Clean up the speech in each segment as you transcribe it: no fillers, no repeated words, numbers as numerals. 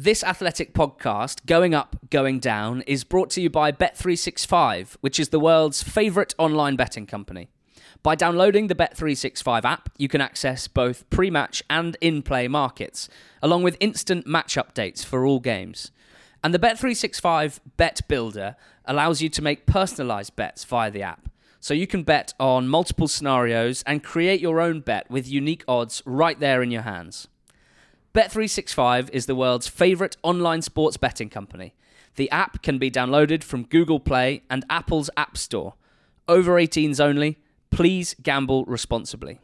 This Athletic podcast, Going Up, Going Down, is brought to you by Bet365, which is the world's favourite online betting company. By downloading the Bet365 app, you can access both pre-match and in-play markets, along with instant match updates for all games. And the Bet365 Bet Builder allows you to make personalised bets via the app, so you can bet on multiple scenarios and create your own bet with unique odds right there in your hands. Bet365 is the world's favourite online sports betting company. The app can be downloaded from Google Play and Apple's App Store. Over 18s only. Please gamble responsibly.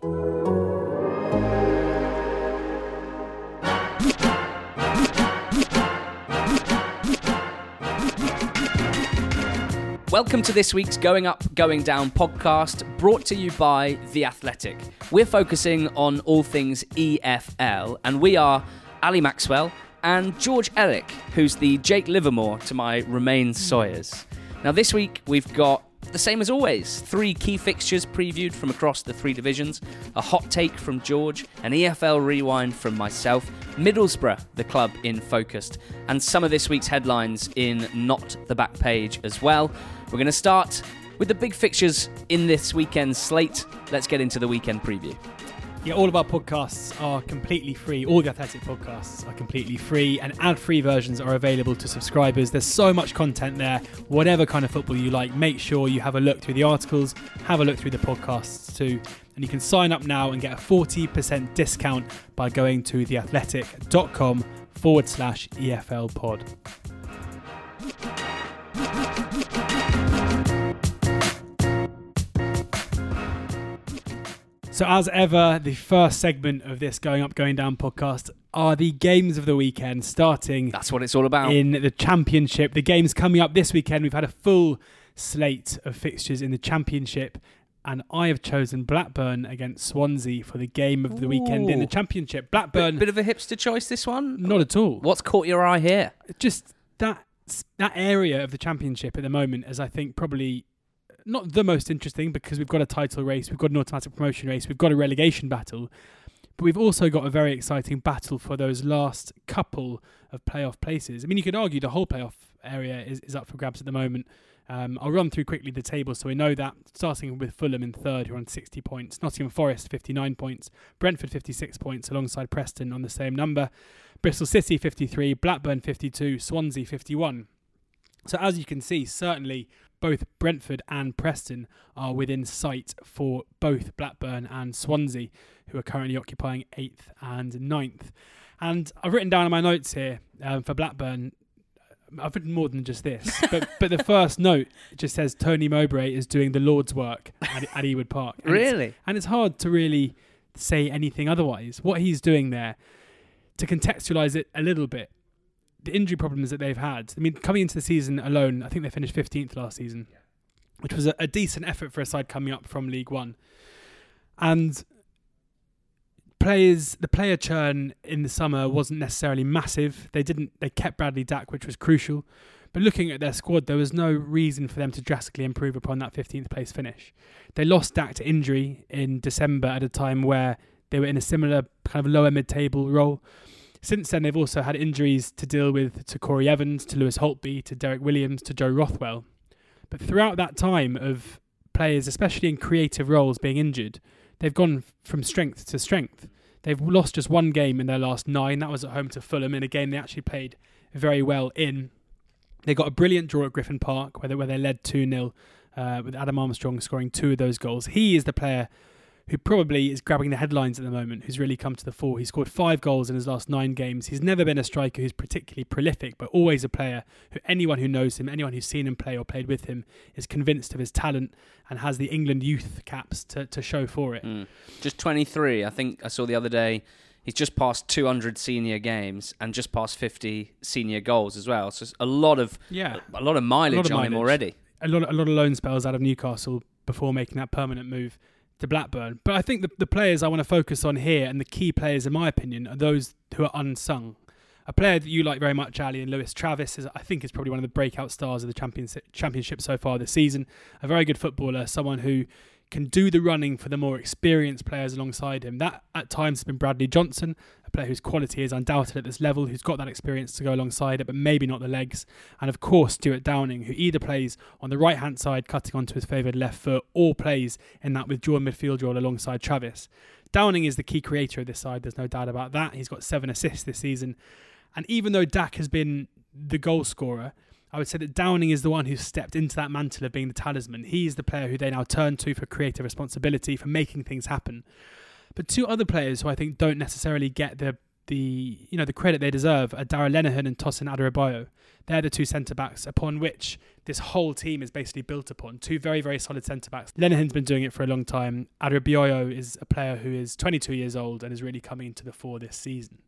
Welcome to this week's Going Up, Going Down podcast, brought to you by The Athletic. We're focusing on all things EFL, and we are Ali Maxwell and George Ellick, who's the Jake Livermore to my Romain Sawyers. Now this week we've got the same as always, three key fixtures previewed from across the three divisions, a hot take from George, an EFL rewind from myself, Middlesbrough, the club in focused, and some of this week's headlines in Not the Back Page as well. We're going to start with the big fixtures in this weekend's slate. Let's get into the weekend preview. Yeah, all of our podcasts are completely free. All the Athletic podcasts are completely free, and ad-free versions are available to subscribers. There's so much content there. Whatever kind of football you like, make sure you have a look through the articles, have a look through the podcasts too. And you can sign up now and get a 40% discount by going to theathletic.com/EFL pod. So as ever, the first segment of this Going Up, Going Down podcast are the games of the weekend, starting... That's what it's all about. ...in the Championship. The games coming up this weekend, we've had a full slate of fixtures in the Championship, and I have chosen Blackburn against Swansea for the game of the weekend in the Championship. Blackburn... Bit of a hipster choice, this one? Not at all. What's caught your eye here? Just that area of the Championship at the moment, as I think probably... not the most interesting, because we've got a title race, we've got an automatic promotion race, we've got a relegation battle, but we've also got a very exciting battle for those last couple of playoff places. I mean, you could argue the whole playoff area is up for grabs at the moment. I'll run through quickly the table so we know that, starting with Fulham in third, who are on 60 points, Nottingham Forest 59 points, Brentford 56 points alongside Preston on the same number, Bristol City 53, Blackburn 52, Swansea 51. So as you can see, certainly both Brentford and Preston are within sight for both Blackburn and Swansea, who are currently occupying 8th and 9th. And I've written down in my notes here for Blackburn, I've written more than just this, but the first note just says Tony Mowbray is doing the Lord's work at Ewood Park. And really? It's hard to really say anything otherwise. What he's doing there, to contextualise it a little bit, the injury problems that they've had. I mean, coming into the season alone, I think they finished 15th last season, which was a decent effort for a side coming up from League One. And the player churn in the summer wasn't necessarily massive. They kept Bradley Dack, which was crucial. But looking at their squad, there was no reason for them to drastically improve upon that 15th place finish. They lost Dack to injury in December at a time where they were in a similar kind of lower mid-table role. Since then, they've also had injuries to deal with to Corey Evans, to Lewis Holtby, to Derek Williams, to Joe Rothwell. But throughout that time of players, especially in creative roles, being injured, they've gone from strength to strength. They've lost just one game in their last 9. That was at home to Fulham, in a game they actually played very well in. They got a brilliant draw at Griffin Park, where they led 2-0 with Adam Armstrong scoring 2 of those goals. He is the player who probably is grabbing the headlines at the moment, who's really come to the fore. He scored 5 goals in his last 9 games. He's never been a striker who's particularly prolific, but always a player who anyone who knows him, anyone who's seen him play or played with him, is convinced of his talent and has the England youth caps to show for it. Just 23, I think I saw the other day. He's just passed 200 senior games and just passed 50 senior goals as well. So it's a lot of mileage on him already. A lot of loan spells out of Newcastle before making that permanent move to Blackburn. But I think the players I want to focus on here, and the key players in my opinion, are those who are unsung. A player that you like very much, Ali, and Lewis Travis, is probably one of the breakout stars of the championship so far this season. A very good footballer, someone who can do the running for the more experienced players alongside him. That at times has been Bradley Johnson, a player whose quality is undoubted at this level, who's got that experience to go alongside it, but maybe not the legs. And of course, Stuart Downing, who either plays on the right-hand side, cutting onto his favoured left foot, or plays in that withdrawn midfield role alongside Travis. Downing is the key creator of this side, there's no doubt about that. He's got 7 assists this season. And even though Dak has been the goal scorer, I would say that Downing is the one who stepped into that mantle of being the talisman. He is the player who they now turn to for creative responsibility, for making things happen. But 2 other players who I think don't necessarily get the credit they deserve are Darragh Lenihan and Tosin Adarabioyo. They're the 2 centre-backs upon which this whole team is basically built upon. 2 very, very solid centre-backs. Lenihan's been doing it for a long time. Adarabioyo is a player who is 22 years old and is really coming to the fore this season.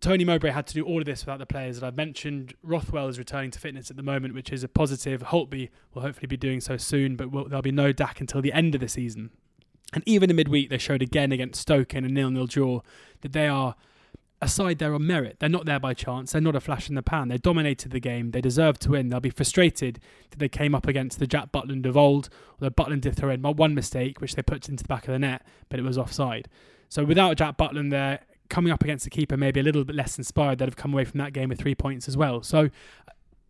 Tony Mowbray had to do all of this without the players that I've mentioned. Rothwell is returning to fitness at the moment, which is a positive. Holtby will hopefully be doing so soon, but there'll be no Dak until the end of the season. And even in midweek, they showed again against Stoke in a 0-0 draw that they are a side there on merit. They're not there by chance. They're not a flash in the pan. They dominated the game. They deserve to win. They'll be frustrated that they came up against the Jack Butland of old, although Butland did throw in one mistake, which they put into the back of the net, but it was offside. So without Jack Butland there, coming up against the keeper maybe a little bit less inspired, that have come away from that game with 3 points as well. So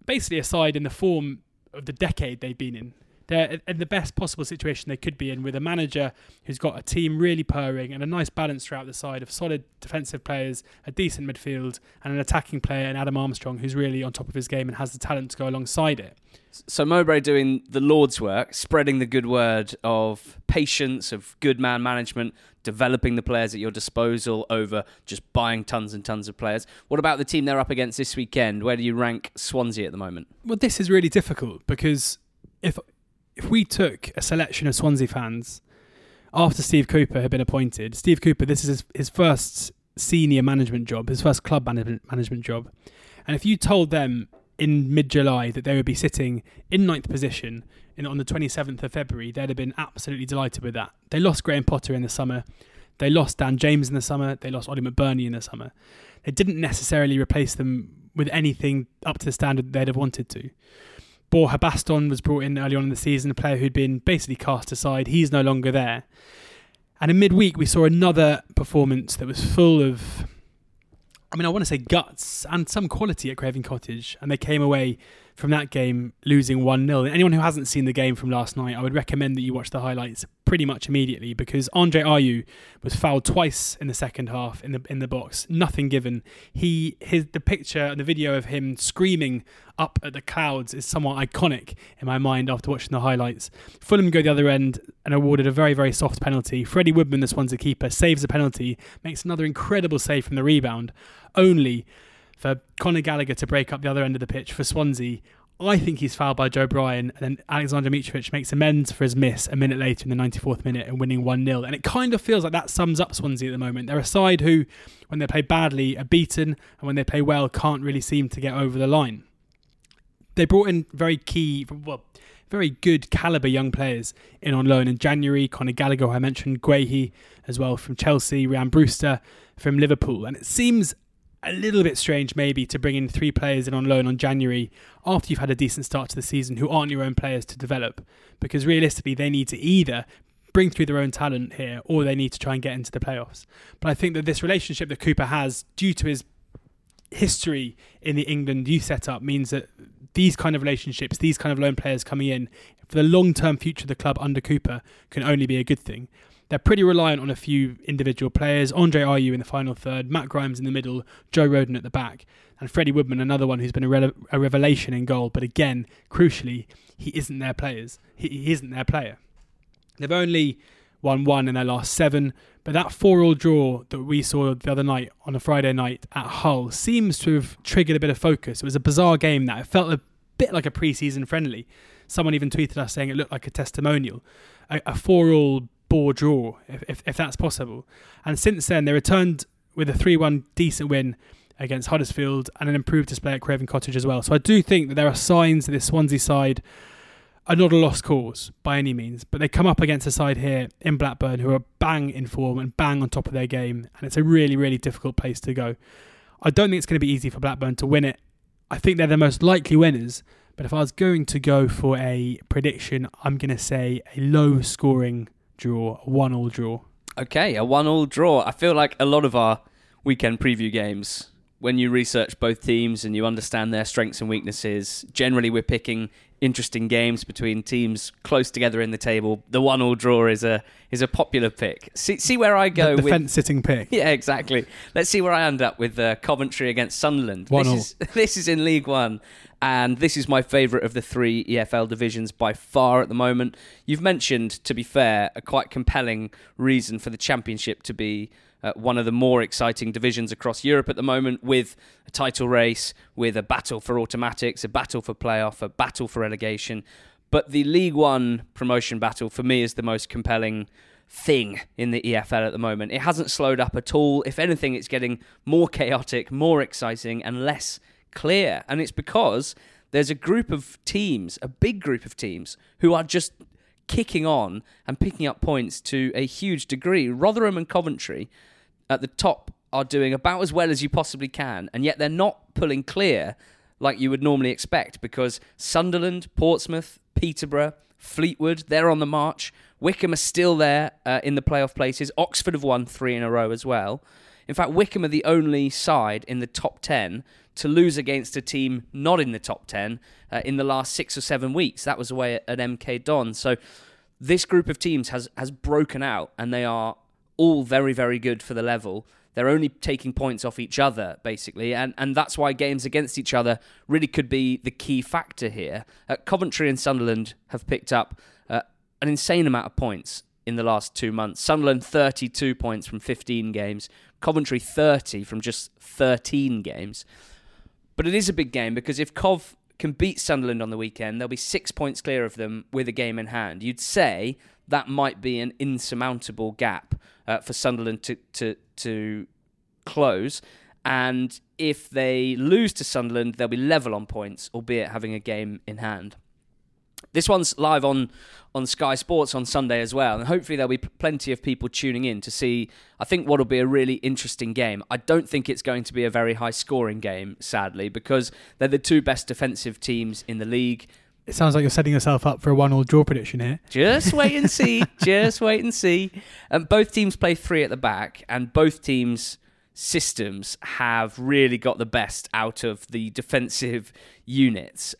basically a side in the form of the decade they've been in. They're in the best possible situation they could be in, with a manager who's got a team really purring and a nice balance throughout the side of solid defensive players, a decent midfield and an attacking player in Adam Armstrong, who's really on top of his game and has the talent to go alongside it. So Mowbray doing the Lord's work, spreading the good word of patience, of good man management, developing the players at your disposal over just buying tons and tons of players. What about the team they're up against this weekend? Where do you rank Swansea at the moment? Well, this is really difficult because if we took a selection of Swansea fans after Steve Cooper had been appointed, Steve Cooper, this is his first senior management job, his first club management job. And if you told them in mid-July that they would be sitting in 9th position on the 27th of February, they'd have been absolutely delighted with that. They lost Graham Potter in the summer. They lost Dan James in the summer. They lost Ollie McBurney in the summer. They didn't necessarily replace them with anything up to the standard they'd have wanted to. Borja Baston was brought in early on in the season, a player who'd been basically cast aside. He's no longer there. And in midweek, we saw another performance that was full of, I want to say guts and some quality at Craven Cottage. And they came away from that game losing 1-0. And anyone who hasn't seen the game from last night, I would recommend that you watch the highlights pretty much immediately, because Andre Ayew was fouled twice in the second half in the box. Nothing given. The picture and the video of him screaming up at the clouds is somewhat iconic in my mind after watching the highlights. Fulham go the other end and awarded a very, very soft penalty. Freddie Woodman, the Swansea keeper, saves a penalty, makes another incredible save from the rebound, only for Conor Gallagher to break up the other end of the pitch for Swansea. I think he's fouled by Joe Bryan, and then Alexander Mitrovic makes amends for his miss a minute later in the 94th minute and winning 1-0. And it kind of feels like that sums up Swansea at the moment. They're a side who, when they play badly, are beaten, and when they play well, can't really seem to get over the line. They brought in very good calibre young players in on loan in January. Conor Gallagher, who I mentioned, Guehi as well from Chelsea, Ryan Brewster from Liverpool. And it seems a little bit strange maybe to bring in 3 players in on loan on January after you've had a decent start to the season who aren't your own players to develop, because realistically they need to either bring through their own talent here or they need to try and get into the playoffs. But I think that this relationship that Cooper has, due to his history in the England youth setup, means that these kind of relationships, these kind of loan players coming in for the long-term future of the club under Cooper can only be a good thing. They're pretty reliant on a few individual players. Andre Ayew in the final third, Matt Grimes in the middle, Joe Roden at the back, and Freddie Woodman, another one who's been a revelation in goal. But again, crucially, he isn't their players. He isn't their player. They've only won 1 in their last 7, but that 4-4 draw that we saw the other night on a Friday night at Hull seems to have triggered a bit of focus. It was a bizarre game that it felt a bit like a pre-season friendly. Someone even tweeted us saying it looked like a testimonial. A 4-4 bore draw, if that's possible. And since then, they returned with a 3-1 decent win against Huddersfield and an improved display at Craven Cottage as well. So I do think that there are signs that this Swansea side are not a lost cause by any means, but they come up against a side here in Blackburn who are bang in form and bang on top of their game, and it's a really, really difficult place to go. I don't think it's going to be easy for Blackburn to win it. I think they're the most likely winners, But if I was going to go for a prediction, I'm going to say a low-scoring draw, a 1-1 draw. Okay, a 1-1 draw. I feel like a lot of our weekend preview games, when you research both teams and you understand their strengths and weaknesses, generally we're picking interesting games between teams close together in the table. The 1-1 draw is a popular pick. See where I go the with... The fence-sitting pick. Yeah, exactly. Let's see where I end up with Coventry against Sunderland. 1-1. This is in League One, and this is my favourite of the three EFL divisions by far at the moment. You've mentioned, to be fair, a quite compelling reason for the Championship to be one of the more exciting divisions across Europe at the moment, with a title race, with a battle for automatics, a battle for playoff, a battle for relegation. But the League One promotion battle, for me, is the most compelling thing in the EFL at the moment. It hasn't slowed up at all. If anything, it's getting more chaotic, more exciting, and less clear. And it's because there's a group of teams, a big group of teams, who are just kicking on and picking up points to a huge degree. Rotherham and Coventry at the top are doing about as well as you possibly can, and yet they're not pulling clear like you would normally expect, because Sunderland, Portsmouth, Peterborough, Fleetwood, they're on the march. Wickham are still there in the playoff places. Oxford have won 3 in a row as well. In fact, Wickham are the only side in the top 10 to lose against a team not in the top 10 in the last 6 or 7 weeks. That was away at MK Don. So this group of teams has broken out, and they are all very, very good for the level. They're only taking points off each other, basically, and that's why games against each other really could be the key factor here. Coventry and Sunderland have picked up an insane amount of points in the last 2 months. Sunderland 32 points from 15 games. Coventry 30 from just 13 games. But it is a big game, because if Cov can beat Sunderland on the weekend, they'll be 6 points clear of them with a game in hand. You'd say that might be an insurmountable gap for Sunderland to close. And if they lose to Sunderland, they'll be level on points, albeit having a game in hand. This one's live on Sky Sports on Sunday as well, and hopefully there'll be plenty of people tuning in to see, I think, what'll be a really interesting game. I don't think it's going to be a very high-scoring game, sadly, because they're the two best defensive teams in the league. It sounds like you're setting yourself up for a 1-1 draw prediction here. Just wait and see. Just wait and see. Both teams play 3 at the back, and both teams' systems have really got the best out of the defensive units.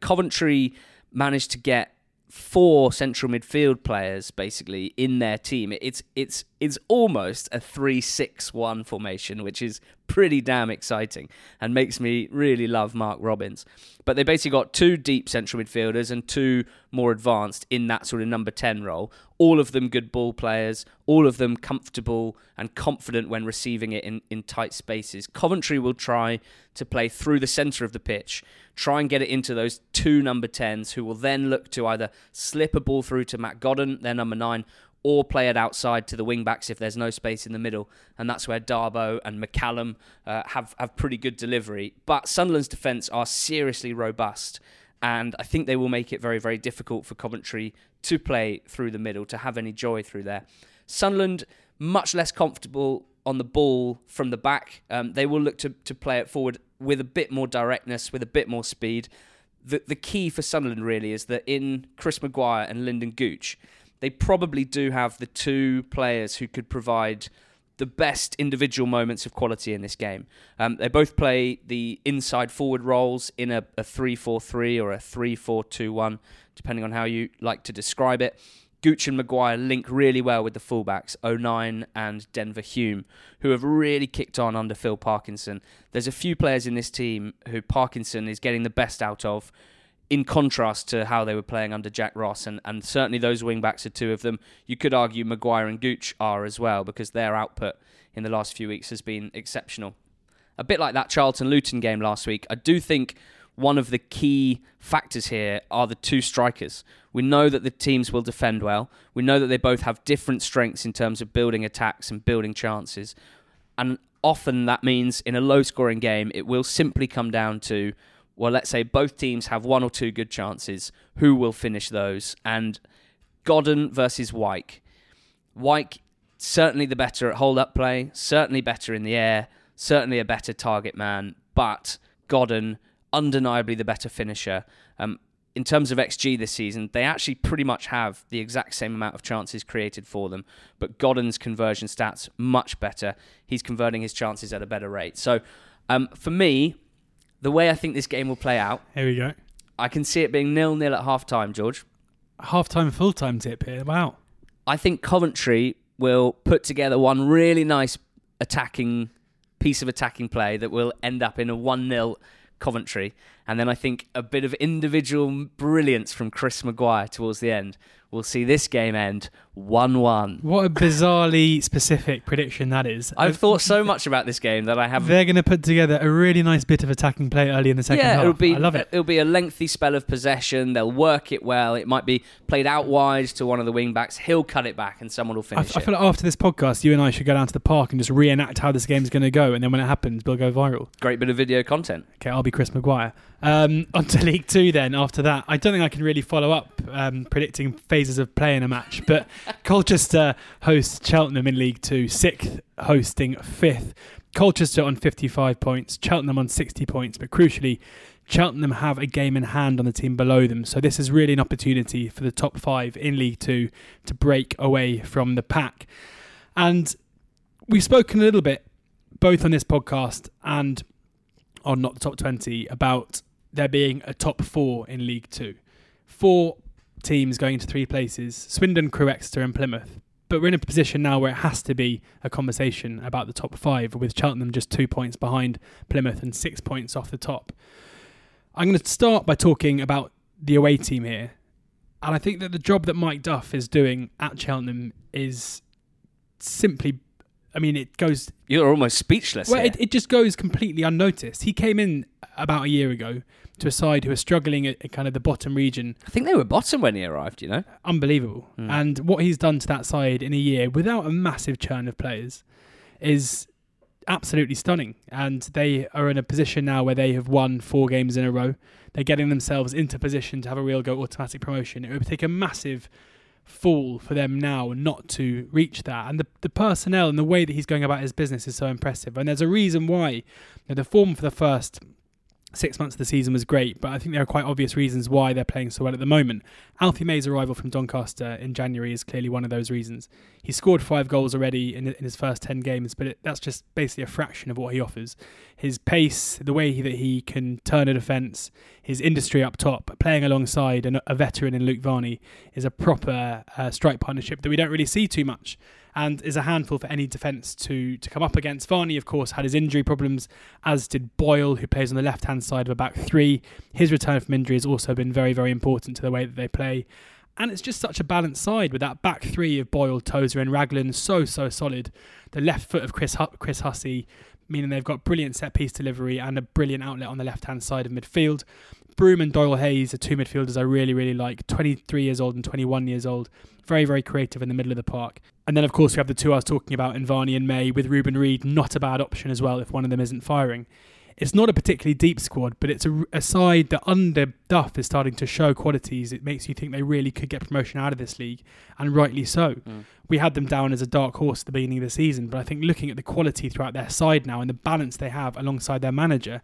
Coventry managed to get 4 central midfield players basically in their team. It's almost a 3-6-1 formation, which is pretty damn exciting and makes me really love Mark Robbins. But they basically got 2 deep central midfielders and 2 more advanced in that sort of number 10 role. All of them good ball players, all of them comfortable and confident when receiving it in tight spaces. Coventry will try to play through the centre of the pitch, try and get it into those 2 number 10s, who will then look to either slip a ball through to Matt Godden, their number 9, or play it outside to the wing-backs if there's no space in the middle. And that's where Darbo and McCallum have pretty good delivery. But Sunderland's defence are seriously robust, and I think they will make it very, very difficult for Coventry to play through the middle, to have any joy through there. Sunderland, much less comfortable on the ball from the back. They will look to play it forward with a bit more directness, with a bit more speed. The key for Sunderland really is that in Chris Maguire and Lyndon Gooch, they probably do have the 2 players who could provide the best individual moments of quality in this game. They both play the inside forward roles in a 3-4-3 or a 3-4-2-1, depending on how you like to describe it. Gooch and Maguire link really well with the fullbacks, O'Neill and Denver Hume, who have really kicked on under Phil Parkinson. There's a few players in this team who Parkinson is getting the best out of, in contrast to how they were playing under Jack Ross, and certainly those wing-backs are 2 of them. You could argue Maguire and Gooch are as well, because their output in the last few weeks has been exceptional. A bit like that Charlton-Luton game last week, I do think one of the key factors here are the 2 strikers. We know that the teams will defend well. We know that they both have different strengths in terms of building attacks and building chances. And often that means in a low-scoring game, it will simply come down to, well, let's say both teams have 1 or 2 good chances. Who will finish those? And Godden versus Wyke. Wyke, certainly the better at hold-up play, certainly better in the air, certainly a better target man, but Godden undeniably the better finisher. In terms of XG this season, they actually pretty much have the exact same amount of chances created for them, but Godden's conversion stats much better. He's converting his chances at a better rate. So for me, the way I think this game will play out... Here we go. I can see it being 0-0 at half-time, George. Half-time, full-time tip here. Wow. I think Coventry will put together one really nice piece of attacking play that will end up in a 1-0 Coventry. And then I think a bit of individual brilliance from Chris Maguire towards the end. We'll see this game end 1-1. What a bizarrely specific prediction that is. I've thought so much about this game that I haven't... They're going to put together a really nice bit of attacking play early in the second half. I love it. It'll be a lengthy spell of possession. They'll work it well. It might be played out wide to one of the wing-backs. He'll cut it back and someone will finish it. I feel like after this podcast, you and I should go down to the park and just reenact how this game's going to go. And then when it happens, we'll go viral. Great bit of video content. Okay, I'll be Chris Maguire. On to League Two then after that. I don't think I can really follow up predicting phases of play in a match, but Colchester hosts Cheltenham in League Two, 6th hosting 5th. Colchester on 55 points, Cheltenham on 60 points, but crucially Cheltenham have a game in hand on the team below them, so this is really an opportunity for the top 5 in League Two to break away from the pack. And we've spoken a little bit, both on this podcast and on Not the Top 20, about there being a top 4 in League Two. 4 teams going into 3 places, Swindon, Crewe, Exeter and Plymouth. But we're in a position now where it has to be a conversation about the top 5, with Cheltenham just 2 points behind Plymouth and 6 points off the top. I'm going to start by talking about the away team here. And I think that the job that Mike Duff is doing at Cheltenham is simply... I mean, it goes... You're almost speechless. Well, it just goes completely unnoticed. He came in about a year ago to a side who were struggling at kind of the bottom region. I think they were bottom when he arrived, you know? Unbelievable. Mm. And what he's done to that side in a year, without a massive churn of players, is absolutely stunning. And they are in a position now where they have won 4 games in a row. They're getting themselves into position to have a real go at automatic promotion. It would take a massive... fall for them now not to reach that, and the personnel and the way that he's going about his business is so impressive. And there's a reason why, you know, the form for the first 6 months of the season was great, but I think there are quite obvious reasons why they're playing so well at the moment. Alfie May's arrival from Doncaster in January is clearly one of those reasons. He scored 5 goals already in his first 10 games, but that's just basically a fraction of what he offers. His pace, the way that he can turn a defence, his industry up top, playing alongside a veteran in Luke Varney is a proper strike partnership that we don't really see too much, and is a handful for any defence to come up against. Varney, of course, had his injury problems, as did Boyle, who plays on the left-hand side of a back three. His return from injury has also been very, very important to the way that they play. And it's just such a balanced side with that back three of Boyle, Tozer and Raglan, so solid. The left foot of Chris Hussey, meaning they've got brilliant set-piece delivery and a brilliant outlet on the left-hand side of midfield. Broome and Doyle Hayes are 2 midfielders I really, really like, 23 years old and 21 years old. Very, very creative in the middle of the park. And then, of course, we have the 2 I was talking about in Varney and May, with Ruben Reid not a bad option as well if one of them isn't firing. It's not a particularly deep squad, but it's a side that under Duff is starting to show qualities. It makes you think they really could get promotion out of this league, and rightly so. Mm. We had them down as a dark horse at the beginning of the season, but I think looking at the quality throughout their side now and the balance they have alongside their manager,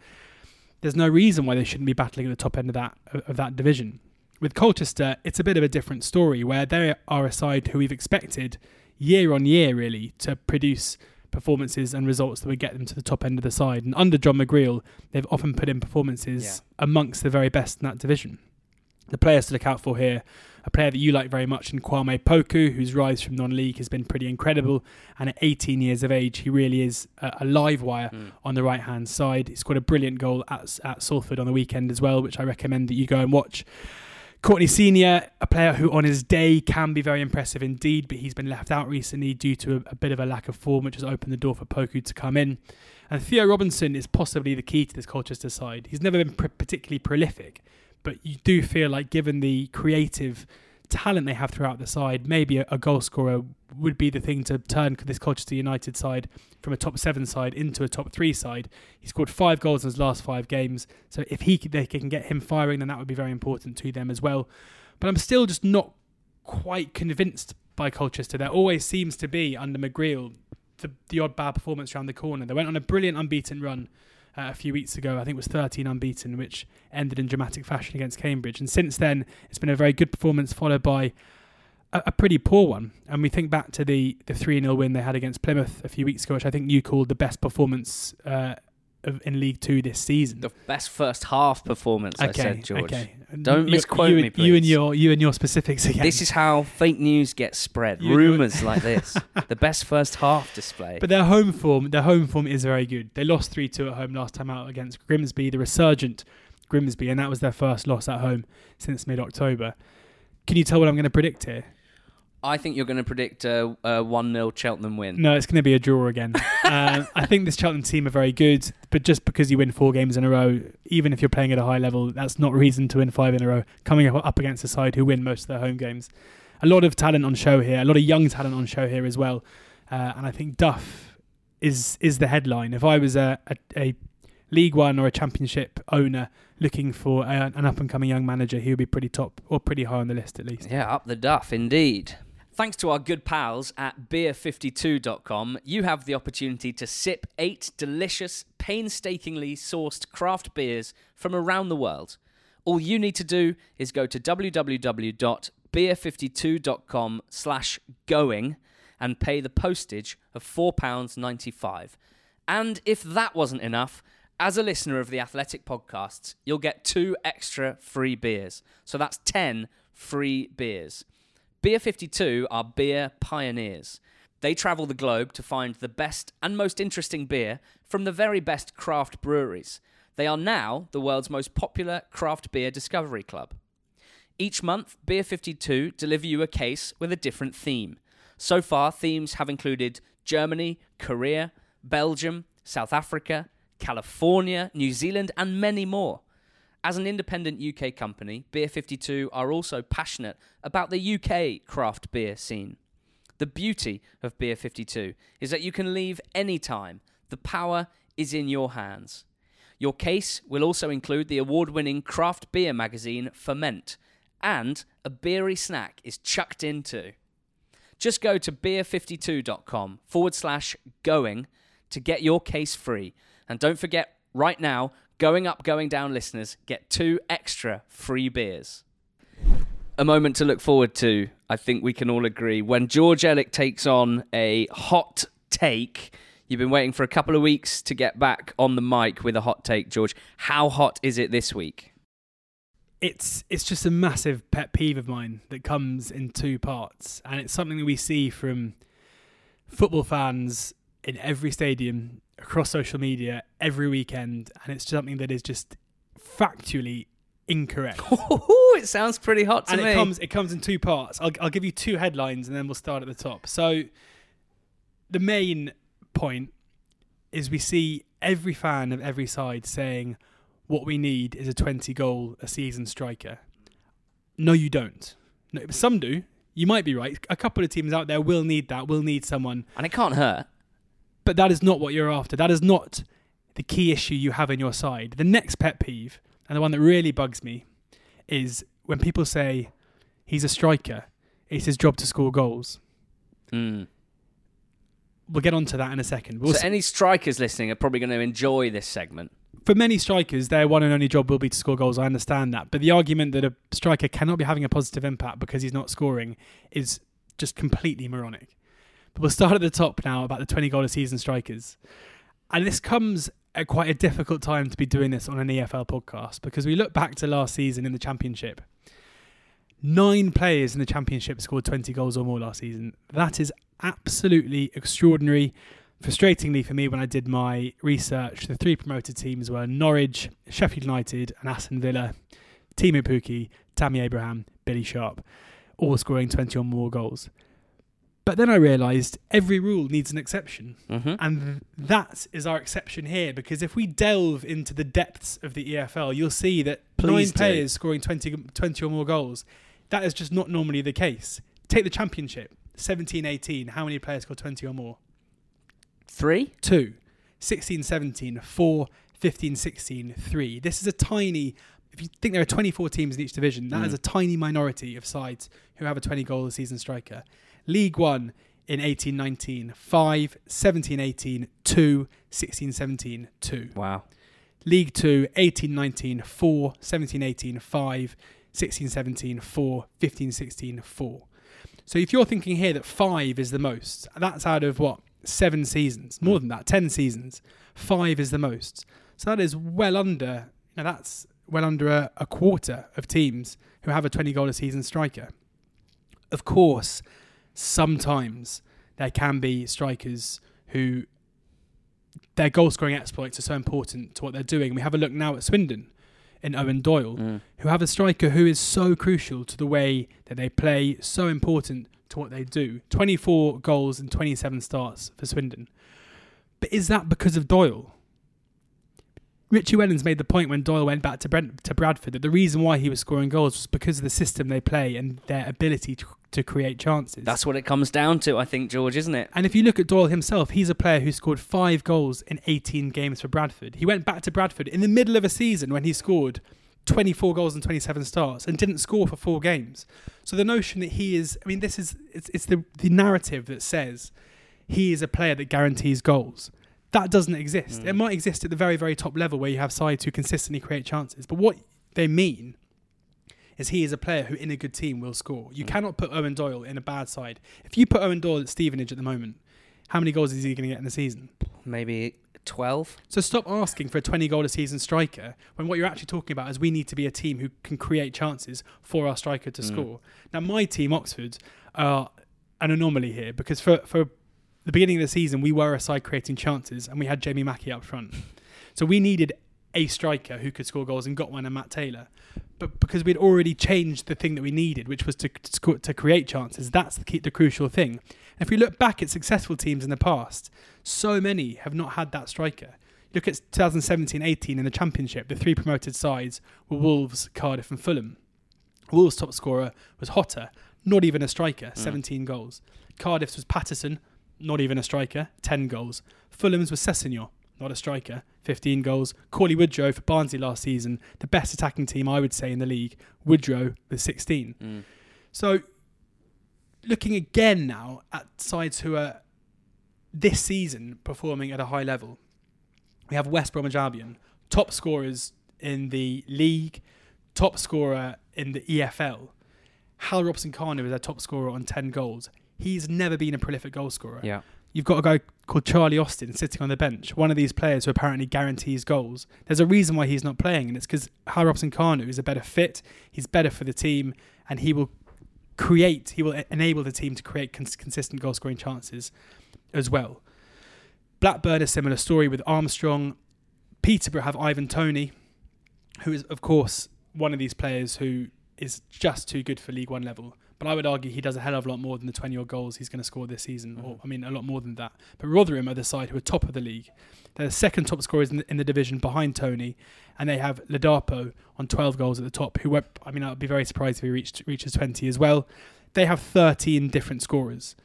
there's no reason why they shouldn't be battling at the top end of that division. With Colchester, it's a bit of a different story, where they are a side who we've expected year on year really to produce performances and results that would get them to the top end of the side. And under John McGreal, they've often put in performances amongst the very best in that division. The players to look out for here, a player that you like very much in Kwame Poku, whose rise from non-league has been pretty incredible. And at 18 years of age, he really is a live wire on the right-hand side. He scored a brilliant goal at Salford on the weekend as well, which I recommend that you go and watch. Courtney Senior, a player who on his day can be very impressive indeed, but he's been left out recently due to a bit of a lack of form, which has opened the door for Poku to come in. And Theo Robinson is possibly the key to this Colchester side. He's never been particularly prolific, but you do feel like, given the creative talent they have throughout the side, maybe a goal scorer would be the thing to turn this Colchester United side from a top 7 side into a top 3 side. He scored 5 goals in his last 5 games, so if they can get him firing, then that would be very important to them as well. But I'm still just not quite convinced by Colchester. There always seems to be, under McGreal, the odd bad performance around the corner. They went on a brilliant unbeaten run a few weeks ago, I think it was 13 unbeaten, which ended in dramatic fashion against Cambridge. And since then, it's been a very good performance followed by a pretty poor one. And we think back to the 3-0 win they had against Plymouth a few weeks ago, which I think you called the best performance in League Two this season. The best first half performance, okay, I said, George. Okay. Don't misquote me, please. You and your specifics again. This is how fake news gets spread. Rumours like this. The best first half display. But their home form is very good. They lost 3-2 at home last time out against Grimsby, the resurgent Grimsby, and that was their first loss at home since mid-October. Can you tell what I'm going to predict here? I think you're going to predict a 1-0 Cheltenham win. No, it's going to be a draw again. I think this Cheltenham team are very good, but just because you win 4 games in a row, even if you're playing at a high level, that's not reason to win 5 in a row, coming up against a side who win most of their home games. A lot of talent on show here, a lot of young talent on show here as well. And I think Duff is the headline. If I was a League One or a Championship owner looking for an up-and-coming young manager, he would be pretty top or pretty high on the list at least. Yeah, up the Duff, indeed. Thanks to our good pals at beer52.com, you have the opportunity to sip 8 delicious, painstakingly sourced craft beers from around the world. All you need to do is go to www.beer52.com/going and pay the postage of £4.95. And if that wasn't enough, as a listener of The Athletic podcasts, you'll get 2 extra free beers. So that's 10 free beers. Beer 52 are beer pioneers. They travel the globe to find the best and most interesting beer from the very best craft breweries. They are now the world's most popular craft beer discovery club. Each month, Beer 52 deliver you a case with a different theme. So far, themes have included Germany, Korea, Belgium, South Africa, California, New Zealand, and many more. As an independent UK company, Beer 52 are also passionate about the UK craft beer scene. The beauty of Beer 52 is that you can leave any time. The power is in your hands. Your case will also include the award-winning craft beer magazine Ferment, and a beery snack is chucked in too. Just go to beer52.com/going to get your case free. And don't forget, right now, Going Up, Going Down listeners get 2 extra free beers. A moment to look forward to, I think we can all agree. When George Ellick takes on a hot take, you've been waiting for a couple of weeks to get back on the mic with a hot take, George. How hot is it this week? It's just a massive pet peeve of mine that comes in 2 parts. And it's something that we see from football fans in every stadium, across social media, every weekend, and it's something that is just factually incorrect. It sounds pretty hot to me. And it comes in 2 parts. I'll give you 2 headlines, and then we'll start at the top. So the main point is we see every fan of every side saying what we need is a 20-goal a season striker. No, you don't. No, some do. You might be right. A couple of teams out there will need that, will need someone. And it can't hurt. But that is not what you're after. That is not the key issue you have in your side. The next pet peeve, and the one that really bugs me, is when people say, he's a striker, it's his job to score goals. Mm. We'll get onto that in a second. So any strikers listening are probably going to enjoy this segment. For many strikers, their one and only job will be to score goals. I understand that. But the argument that a striker cannot be having a positive impact because he's not scoring is just completely moronic. We'll start at the top now about the 20 goal a season strikers. And this comes at quite a difficult time to be doing this on an EFL podcast, because we look back to last season in the Championship. 9 players in the Championship scored 20 goals or more last season. That is absolutely extraordinary. Frustratingly for me, when I did my research, the 3 promoted teams were Norwich, Sheffield United and Aston Villa. Timo Pukki, Tammy Abraham, Billy Sharp, all scoring 20 or more goals. But then I realised every rule needs an exception. Mm-hmm. And that is our exception here, because if we delve into the depths of the EFL, you'll see that 9 players scoring 20 or more goals, that is just not normally the case. Take the Championship, 17-18, how many players score 20 or more? 3? 2. 16-17, 4. 15-16, 3. This is a tiny... If you think there are 24 teams in each division, that is a tiny minority of sides who have a 20-goal a season striker. League One in 18-19, 5, 17-18, 2, 16-17, 2. Wow. League Two, 18-19, 4, 17-18, 5, 16-17, 4, 15-16, 4. So if you're thinking here that 5 is the most, that's out of what? 7 seasons. More than that, 10 seasons. 5 is the most. So that is well under, now that's well under a quarter of teams who have a 20-goal a season striker. Of course, sometimes there can be strikers who their goal-scoring exploits are so important to what they're doing. We have a look now at Swindon in Owen Doyle, who have a striker who is so crucial to the way that they play, so important to what they do. 24 goals and 27 starts for Swindon. But is that because of Doyle? Richie Wellens made the point when Doyle went back to Bradford that the reason why he was scoring goals was because of the system they play and their ability to create chances. That's what it comes down to, I think, George, isn't it? And if you look at Doyle himself, he's a player who scored 5 goals in 18 games for Bradford. He went back to Bradford in the middle of a season when he scored 24 goals and 27 starts and didn't score for 4 games. So the notion that he is... I mean, this is it's the narrative that says he is a player that guarantees goals. That doesn't exist. It might exist at the very, very top level where you have sides who consistently create chances. But what they mean is he is a player who in a good team will score. You cannot put Owen Doyle in a bad side. If you put Owen Doyle at Stevenage at the moment, how many goals is he going to get in the season? Maybe 12. So stop asking for a 20-goal a season striker when what you're actually talking about is we need to be a team who can create chances for our striker to score. Now, my team, Oxford, are an anomaly here because for the beginning of the season, we were a side creating chances and we had Jamie Mackie up front. So we needed a striker who could score goals and got one in Matt Taylor. But because we'd already changed the thing that we needed, which was to create chances, that's the crucial thing. And if we look back at successful teams in the past, so many have not had that striker. Look at 2017-18 in the Championship. The 3 promoted sides were Wolves, Cardiff and Fulham. Wolves' top scorer was Hotter, not even a striker, 17 goals. Cardiff's was Patterson, not even a striker, 10 goals. Fulham's was Sessegnon, not a striker, 15 goals. Corley Woodrow for Barnsley last season, the best attacking team, I would say, in the league. Woodrow with 16. So, looking again now at sides who are this season performing at a high level, we have West Bromwich Albion, top scorers in the league, top scorer in the EFL. Hal Robson-Kanu is their top scorer on 10 goals. He's never been a prolific goal scorer. Yeah. You've got a guy called Charlie Austin sitting on the bench, one of these players who apparently guarantees goals. There's a reason why he's not playing, and it's because Hal Robson-Kanu is a better fit, he's better for the team, and he will enable the team to create consistent goal-scoring chances as well. Blackburn, a similar story with Armstrong. Peterborough have Ivan Toney, who is, of course, one of these players who is just too good for League One level. But I would argue he does a hell of a lot more than the 20-odd goals he's going to score this season, or I mean, a lot more than that. But Rotherham are the side who are top of the league. They're the second top scorers in the division behind Toney, and they have Ladapo on 12 goals at the top, who, I mean, I'd be very surprised if he reaches 20 as well. They have 13 different scorers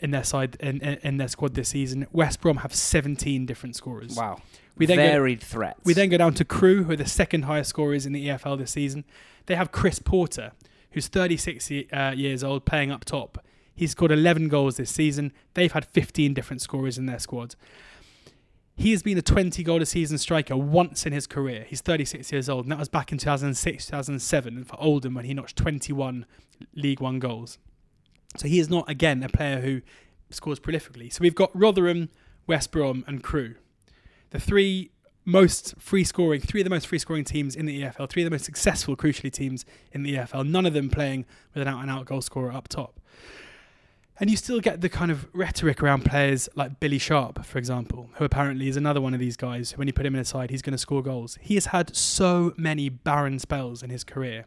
in their side in their squad this season. West Brom have 17 different scorers. Wow. Varied threats. We then go down to Crewe, who are the second highest scorers in the EFL this season. They have Chris Porter, who's 36 years old, playing up top. He's scored 11 goals this season. They've had 15 different scorers in their squad. He has been a 20-goal a season striker once in his career. He's 36 years old, and that was back in 2006, 2007 for Oldham when he notched 21 League One goals. So he is not, again, a player who scores prolifically. So we've got Rotherham, West Brom and Crewe. Three of the most free-scoring teams in the EFL, three of the most successful, crucially, teams in the EFL, none of them playing with an out-and-out goal scorer up top. And you still get the kind of rhetoric around players like Billy Sharp, for example, who apparently is another one of these guys who, when you put him in a side, he's going to score goals. He has had so many barren spells in his career.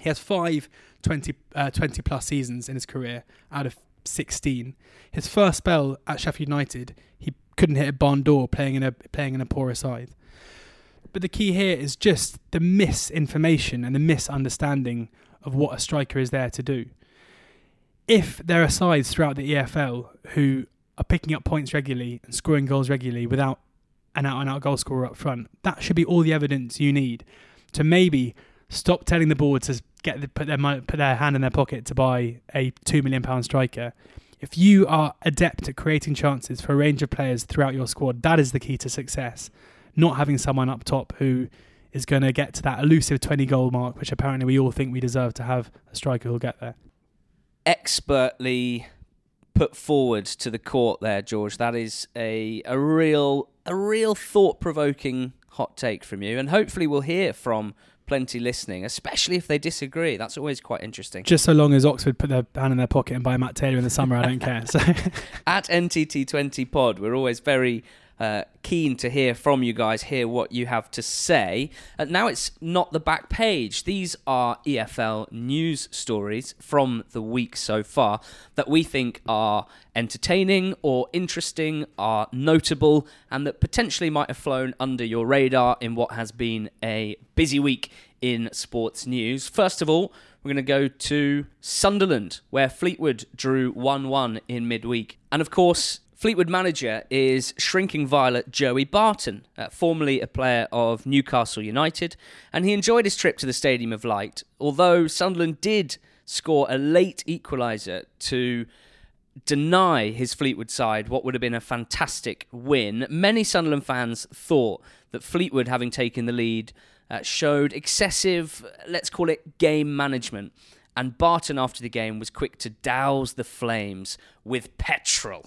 He has 5 20-plus seasons in his career out of 16. His first spell at Sheffield United, he couldn't hit a barn door playing in a poorer side. But the key here is just the misinformation and the misunderstanding of what a striker is there to do. If there are sides throughout the EFL who are picking up points regularly and scoring goals regularly without an out-and-out goal scorer up front, that should be all the evidence you need to maybe stop telling the board to put their hand in their pocket to buy a £2 million striker. If you are adept at creating chances for a range of players throughout your squad, that is the key to success, not having someone up top who is going to get to that elusive 20-goal mark, which apparently we all think we deserve to have a striker who'll get there. Expertly put forward to the court there, George. That is a real thought-provoking hot take from you, and hopefully we'll hear from plenty listening, especially if they disagree. That's always quite interesting. Just so long as Oxford put their hand in their pocket and buy Matt Taylor in the summer, I don't care. So. At NTT20 Pod, we're always very keen to hear from you guys, hear what you have to say. And now it's not the back page. These are EFL news stories from the week so far that we think are entertaining or interesting, are notable, and that potentially might have flown under your radar in what has been a busy week in sports news. First of all, we're going to go to Sunderland, where Fleetwood drew 1-1 in midweek. And of course, Fleetwood manager is shrinking violet Joey Barton, formerly a player of Newcastle United, and he enjoyed his trip to the Stadium of Light, although Sunderland did score a late equaliser to deny his Fleetwood side what would have been a fantastic win. Many Sunderland fans thought that Fleetwood, having taken the lead, showed excessive, let's call it, game management, and Barton after the game was quick to douse the flames with petrol.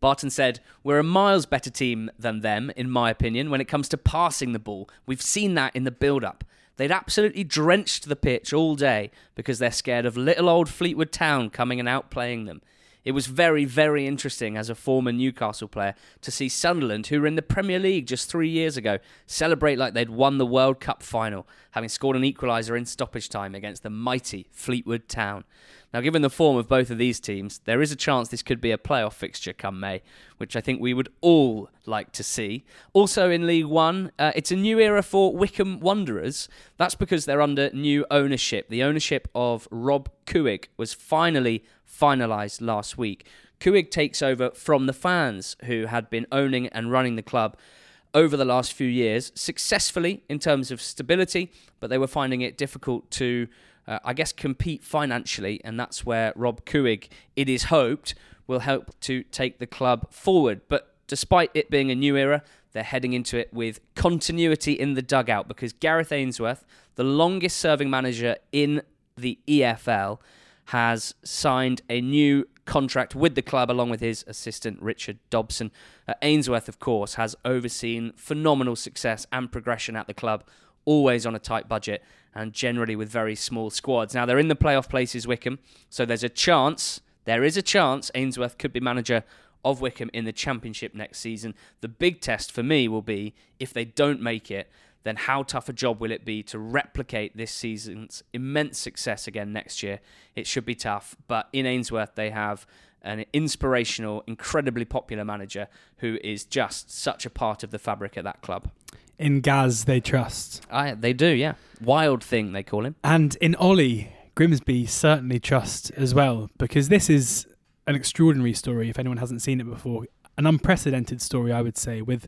Barton said, "We're a miles better team than them, in my opinion, when it comes to passing the ball. We've seen that in the build-up. They'd absolutely drenched the pitch all day because they're scared of little old Fleetwood Town coming and outplaying them. It was very, very interesting as a former Newcastle player to see Sunderland, who were in the Premier League just 3 years ago, celebrate like they'd won the World Cup final, having scored an equaliser in stoppage time against the mighty Fleetwood Town. Now, given the form of both of these teams, there is a chance this could be a playoff fixture come May, which I think we would all like to see. Also in League One, it's a new era for Wickham Wanderers. That's because they're under new ownership. The ownership of Rob Kuig was finally finalised last week. Kuig takes over from the fans who had been owning and running the club over the last few years, successfully in terms of stability, but they were finding it difficult to compete financially, and that's where Rob Kuig, it is hoped, will help to take the club forward. But despite it being a new era, they're heading into it with continuity in the dugout, because Gareth Ainsworth, the longest-serving manager in the EFL, has signed a new contract with the club along with his assistant Richard Dobson. Ainsworth, of course, has overseen phenomenal success and progression at the club, always on a tight budget and generally with very small squads. Now, they're in the playoff places, Wickham, so there is a chance Ainsworth could be manager of Wickham in the Championship next season. The big test for me will be, if they don't make it, then how tough a job will it be to replicate this season's immense success again next year? It should be tough, but in Ainsworth they have an inspirational, incredibly popular manager who is just such a part of the fabric at that club. In Gaz, they trust. They do, yeah. Wild Thing, they call him. And in Ollie, Grimsby certainly trust as well, because this is an extraordinary story, if anyone hasn't seen it before. An unprecedented story, I would say, with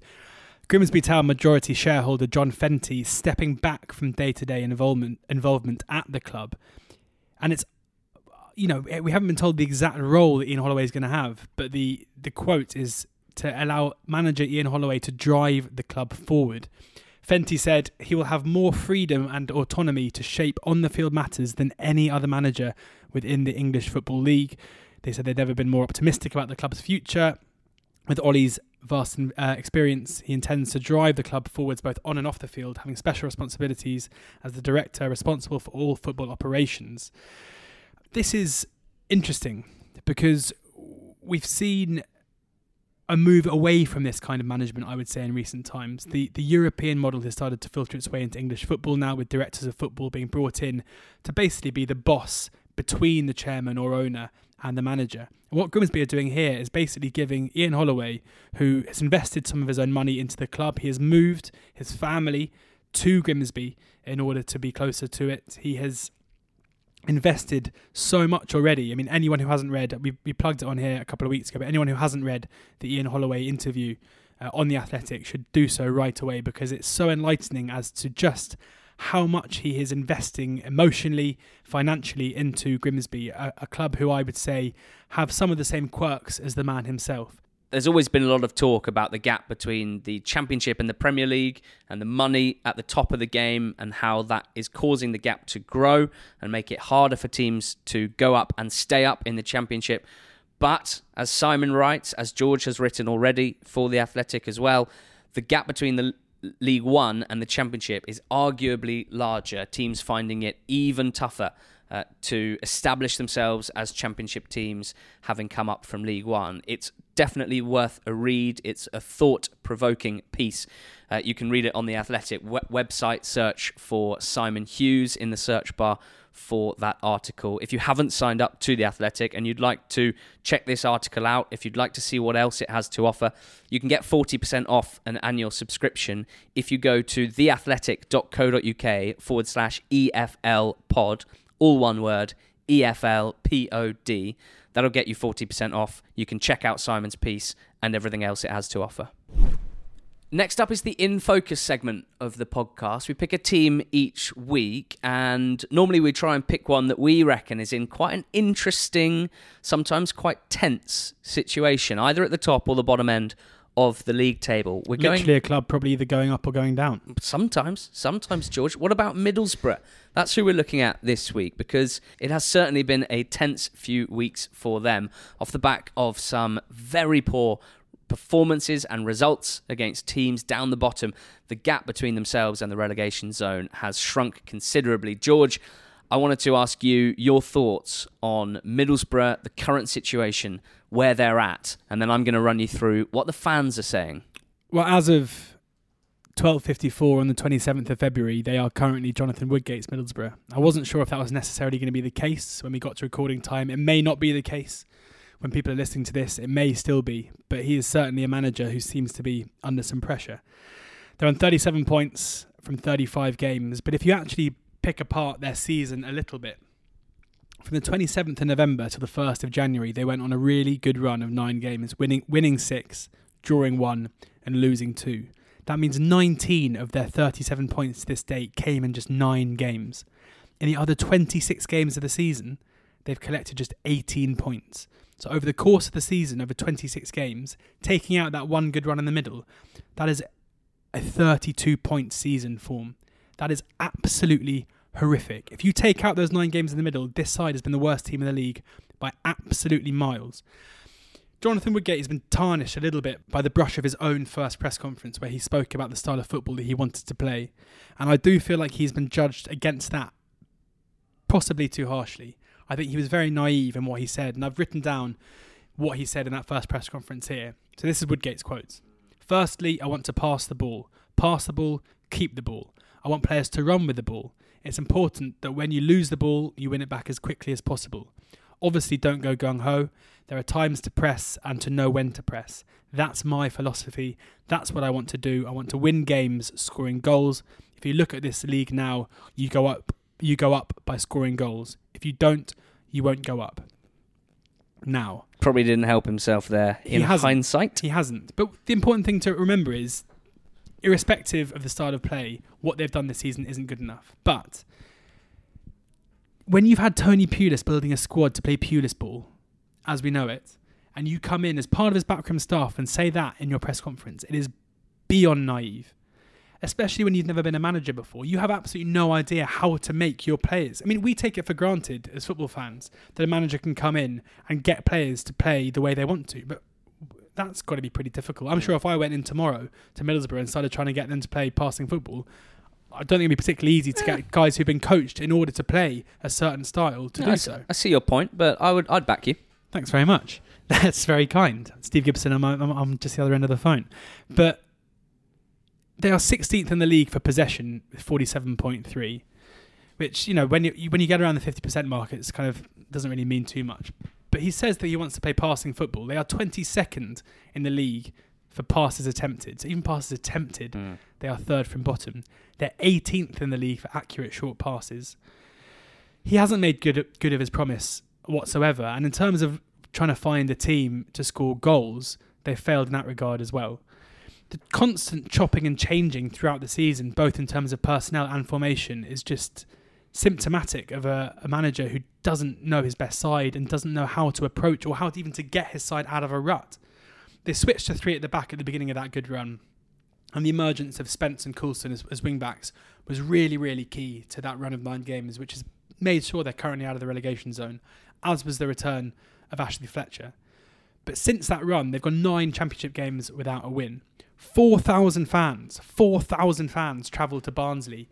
Grimsby Town majority shareholder John Fenty stepping back from day-to-day involvement at the club. And it's, you know, we haven't been told the exact role that Ian Holloway is going to have, but the quote is to allow manager Ian Holloway to drive the club forward. Fenty said he will have more freedom and autonomy to shape on-the-field matters than any other manager within the English Football League. They said they'd never been more optimistic about the club's future. With Ollie's vast experience, he intends to drive the club forwards both on and off the field, having special responsibilities as the director responsible for all football operations. This is interesting because we've seen a move away from this kind of management, I would say, in recent times. The European model has started to filter its way into English football now, with directors of football being brought in to basically be the boss between the chairman or owner and the manager. And what Grimsby are doing here is basically giving Ian Holloway, who has invested some of his own money into the club, he has moved his family to Grimsby in order to be closer to it. He has invested so much already. I mean, anyone who hasn't read, we plugged it on here a couple of weeks ago, but anyone who hasn't read the Ian Holloway interview on The Athletic should do so right away, because it's so enlightening as to just how much he is investing emotionally, financially into Grimsby, a club who I would say have some of the same quirks as the man himself. there's always been a lot of talk about the gap between the Championship and the Premier League and the money at the top of the game and how that is causing the gap to grow and make it harder for teams to go up and stay up in the Championship. But as Simon writes, as George has written already for The Athletic as well, the gap between the League One and the Championship is arguably larger, teams finding it even tougher to establish themselves as Championship teams having come up from League One. It's definitely worth a read. It's a thought-provoking piece. You can read it on The Athletic website. Search for Simon Hughes in the search bar for that article. If you haven't signed up to The Athletic and you'd like to check this article out, if you'd like to see what else it has to offer, you can get 40% off an annual subscription if you go to theathletic.co.uk/EFL pod, all one word, EFL POD. That'll get you 40% off. You can check out Simon's piece and everything else it has to offer. Next up is the In Focus segment of the podcast. We pick a team each week, and normally we try and pick one that we reckon is in quite an interesting, sometimes quite tense situation, either at the top or the bottom end of the league table. We're literally going, a club probably either going up or going down. Sometimes, George. What about Middlesbrough? That's who we're looking at this week, because it has certainly been a tense few weeks for them off the back of some very poor performances and results against teams down the bottom. The gap between themselves and the relegation zone has shrunk considerably. George, I wanted to ask you your thoughts on Middlesbrough, the current situation, where they're at, and then I'm going to run you through what the fans are saying. Well, as of 12:54 on the 27th of February, they are currently Jonathan Woodgate's Middlesbrough. I wasn't sure if that was necessarily going to be the case when we got to recording time. It may not be the case. When people are listening to this, it may still be, but he is certainly a manager who seems to be under some pressure. They're on 37 points from 35 games, but if you actually pick apart their season a little bit, from the 27th of November to the 1st of January, they went on a really good run of 9 games, winning 6, drawing 1 and losing 2. That means 19 of their 37 points to this date came in just 9 games. In the other 26 games of the season, they've collected just 18 points. So over the course of the season, over 26 games, taking out that one good run in the middle, that is a 32-point season form. That is absolutely horrific. If you take out those 9 games in the middle, this side has been the worst team in the league by absolutely miles. Jonathan Woodgate has been tarnished a little bit by the brush of his own first press conference where he spoke about the style of football that he wanted to play. And I do feel like he's been judged against that possibly too harshly. I think he was very naive in what he said, and I've written down what he said in that first press conference here. So this is Woodgate's quotes. "Firstly, I want to pass the ball. Pass the ball, keep the ball. I want players to run with the ball. It's important that when you lose the ball, you win it back as quickly as possible. Obviously, don't go gung-ho. There are times to press and to know when to press. That's my philosophy. That's what I want to do. I want to win games, scoring goals. If you look at this league now, you go up by scoring goals. If you don't, you won't go up." Now, probably didn't help himself there in hindsight. He hasn't. But the important thing to remember is, irrespective of the style of play, what they've done this season isn't good enough. But when you've had Tony Pulis building a squad to play Pulis ball, as we know it, and you come in as part of his backroom staff and say that in your press conference, it is beyond naive. Especially when you've never been a manager before. You have absolutely no idea how to make your players. I mean, we take it for granted as football fans that a manager can come in and get players to play the way they want to, but that's got to be pretty difficult. I'm sure if I went in tomorrow to Middlesbrough and started trying to get them to play passing football, I don't think it'd be particularly easy to get guys who've been coached in order to play a certain style to do so. I see your point, but I'd back you. Thanks very much. That's very kind. Steve Gibson, I'm just the other end of the phone. But they are 16th in the league for possession with 47.3, which, you know, when you get around the 50% mark, it's kind of doesn't really mean too much. But he says that he wants to play passing football. They are 22nd in the league for passes attempted. So even passes attempted, they are third from bottom. They're 18th in the league for accurate short passes. He hasn't made good of his promise whatsoever. And in terms of trying to find a team to score goals, they failed in that regard as well. The constant chopping and changing throughout the season, both in terms of personnel and formation, is just symptomatic of a manager who doesn't know his best side and doesn't know how to approach or how to even to get his side out of a rut. They switched to three at the back at the beginning of that good run, and the emergence of Spence and Coulson as wing-backs was really, really key to that run of 9 games, which has made sure they're currently out of the relegation zone, as was the return of Ashley Fletcher. But since that run, they've gone 9 championship games without a win. 4,000 fans travelled to Barnsley,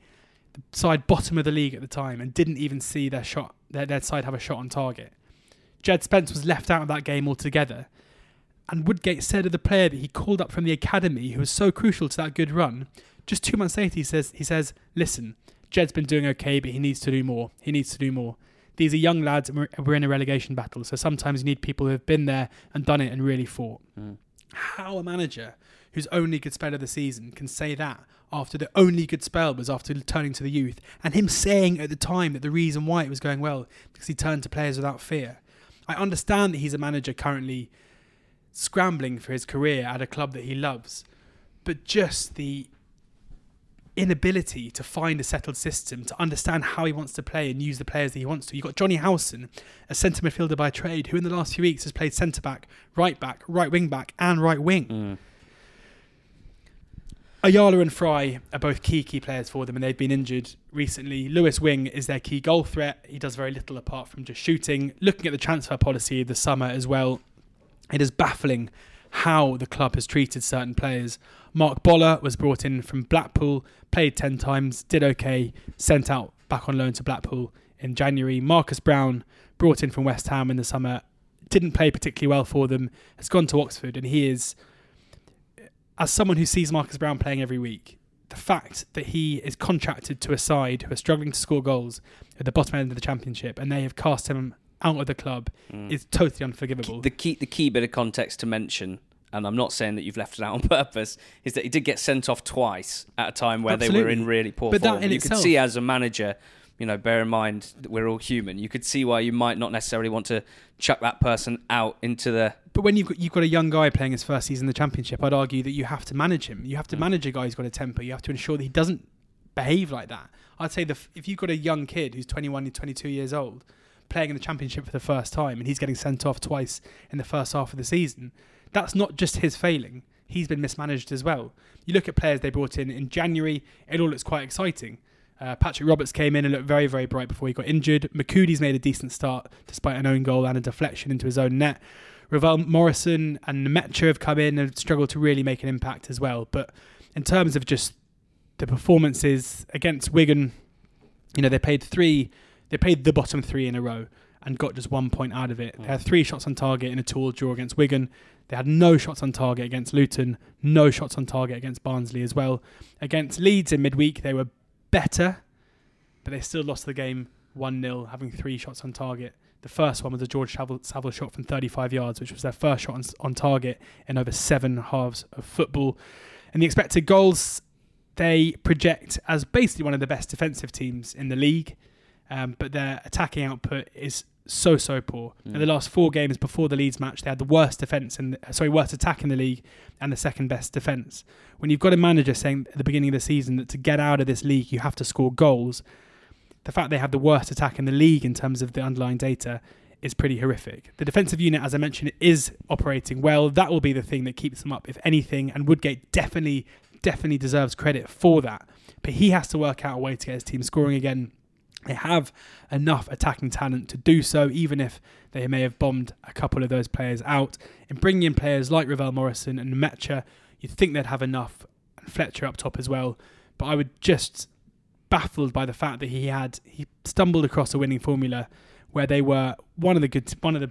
the side bottom of the league at the time, and didn't even see their side have a shot on target. Jed Spence was left out of that game altogether, and Woodgate said of the player that he called up from the academy, who was so crucial to that good run, just 2 months later he says, listen, Jed's been doing okay, but he needs to do more. These are young lads and we're in a relegation battle, so sometimes you need people who have been there and done it and really fought. Mm. How a manager whose only good spell of the season can say that after the only good spell was after turning to the youth, and him saying at the time that the reason why it was going well because he turned to players without fear. I understand that he's a manager currently scrambling for his career at a club that he loves, but just the inability to find a settled system, to understand how he wants to play and use the players that he wants to. You've got Johnny Howson, a centre midfielder by trade, who in the last few weeks has played centre-back, right-back, right-wing-back and right-wing. Mm. Ayala and Fry are both key players for them, and they've been injured recently. Lewis Wing is their key goal threat. He does very little apart from just shooting. Looking at the transfer policy this summer as well, it is baffling how the club has treated certain players. Mark Boller was brought in from Blackpool, played 10 times, did okay, sent out back on loan to Blackpool in January. Marcus Brown, brought in from West Ham in the summer, didn't play particularly well for them, has gone to Oxford, and he is, as someone who sees Marcus Brown playing every week, the fact that he is contracted to a side who are struggling to score goals at the bottom end of the championship and they have cast him out of the club is totally unforgivable. The key bit of context to mention, and I'm not saying that you've left it out on purpose, is that he did get sent off twice at a time where Absolutely. They were in really poor form. You could see as a manager, you know, bear in mind that we're all human, you could see why you might not necessarily want to chuck that person out into the... But when you've got a young guy playing his first season in the Championship, I'd argue that you have to manage him. You have to manage a guy who's got a temper. You have to ensure that he doesn't behave like that. I'd say if you've got a young kid who's 21 and 22 years old, playing in the Championship for the first time, and he's getting sent off twice in the first half of the season, that's not just his failing. He's been mismanaged as well. You look at players they brought in January, it all looks quite exciting. Patrick Roberts came in and looked very, very bright before he got injured. McCudie's made a decent start despite an own goal and a deflection into his own net. Ravel Morrison and Nemecha have come in and struggled to really make an impact as well. But in terms of just the performances against Wigan, you know, they played the bottom 3 in a row and got just 1 point out of it. They had 3 shots on target in a 2-2 draw against Wigan. They had no shots on target against Luton, no shots on target against Barnsley as well. Against Leeds in midweek, they were better, but they still lost the game 1-0, having 3 shots on target. The first one was a George Savile shot from 35 yards, which was their first shot on target in over 7 halves of football. And the expected goals, they project as basically one of the best defensive teams in the league. But their attacking output is so poor. In the last 4 games before the Leeds match, they had the worst attack in the league and the second best defence. When you've got a manager saying at the beginning of the season that to get out of this league you have to score goals, the fact they have the worst attack in the league in terms of the underlying data is pretty horrific. The defensive unit, as I mentioned, is operating well. That will be the thing that keeps them up, if anything, and Woodgate definitely deserves credit for that. But he has to work out a way to get his team scoring again. They have enough attacking talent to do so, even if they may have bombed a couple of those players out. In bringing in players like Ravel Morrison and Nemecha, you'd think they'd have enough, and Fletcher up top as well. But I was just baffled by the fact that he stumbled across a winning formula where they were one of the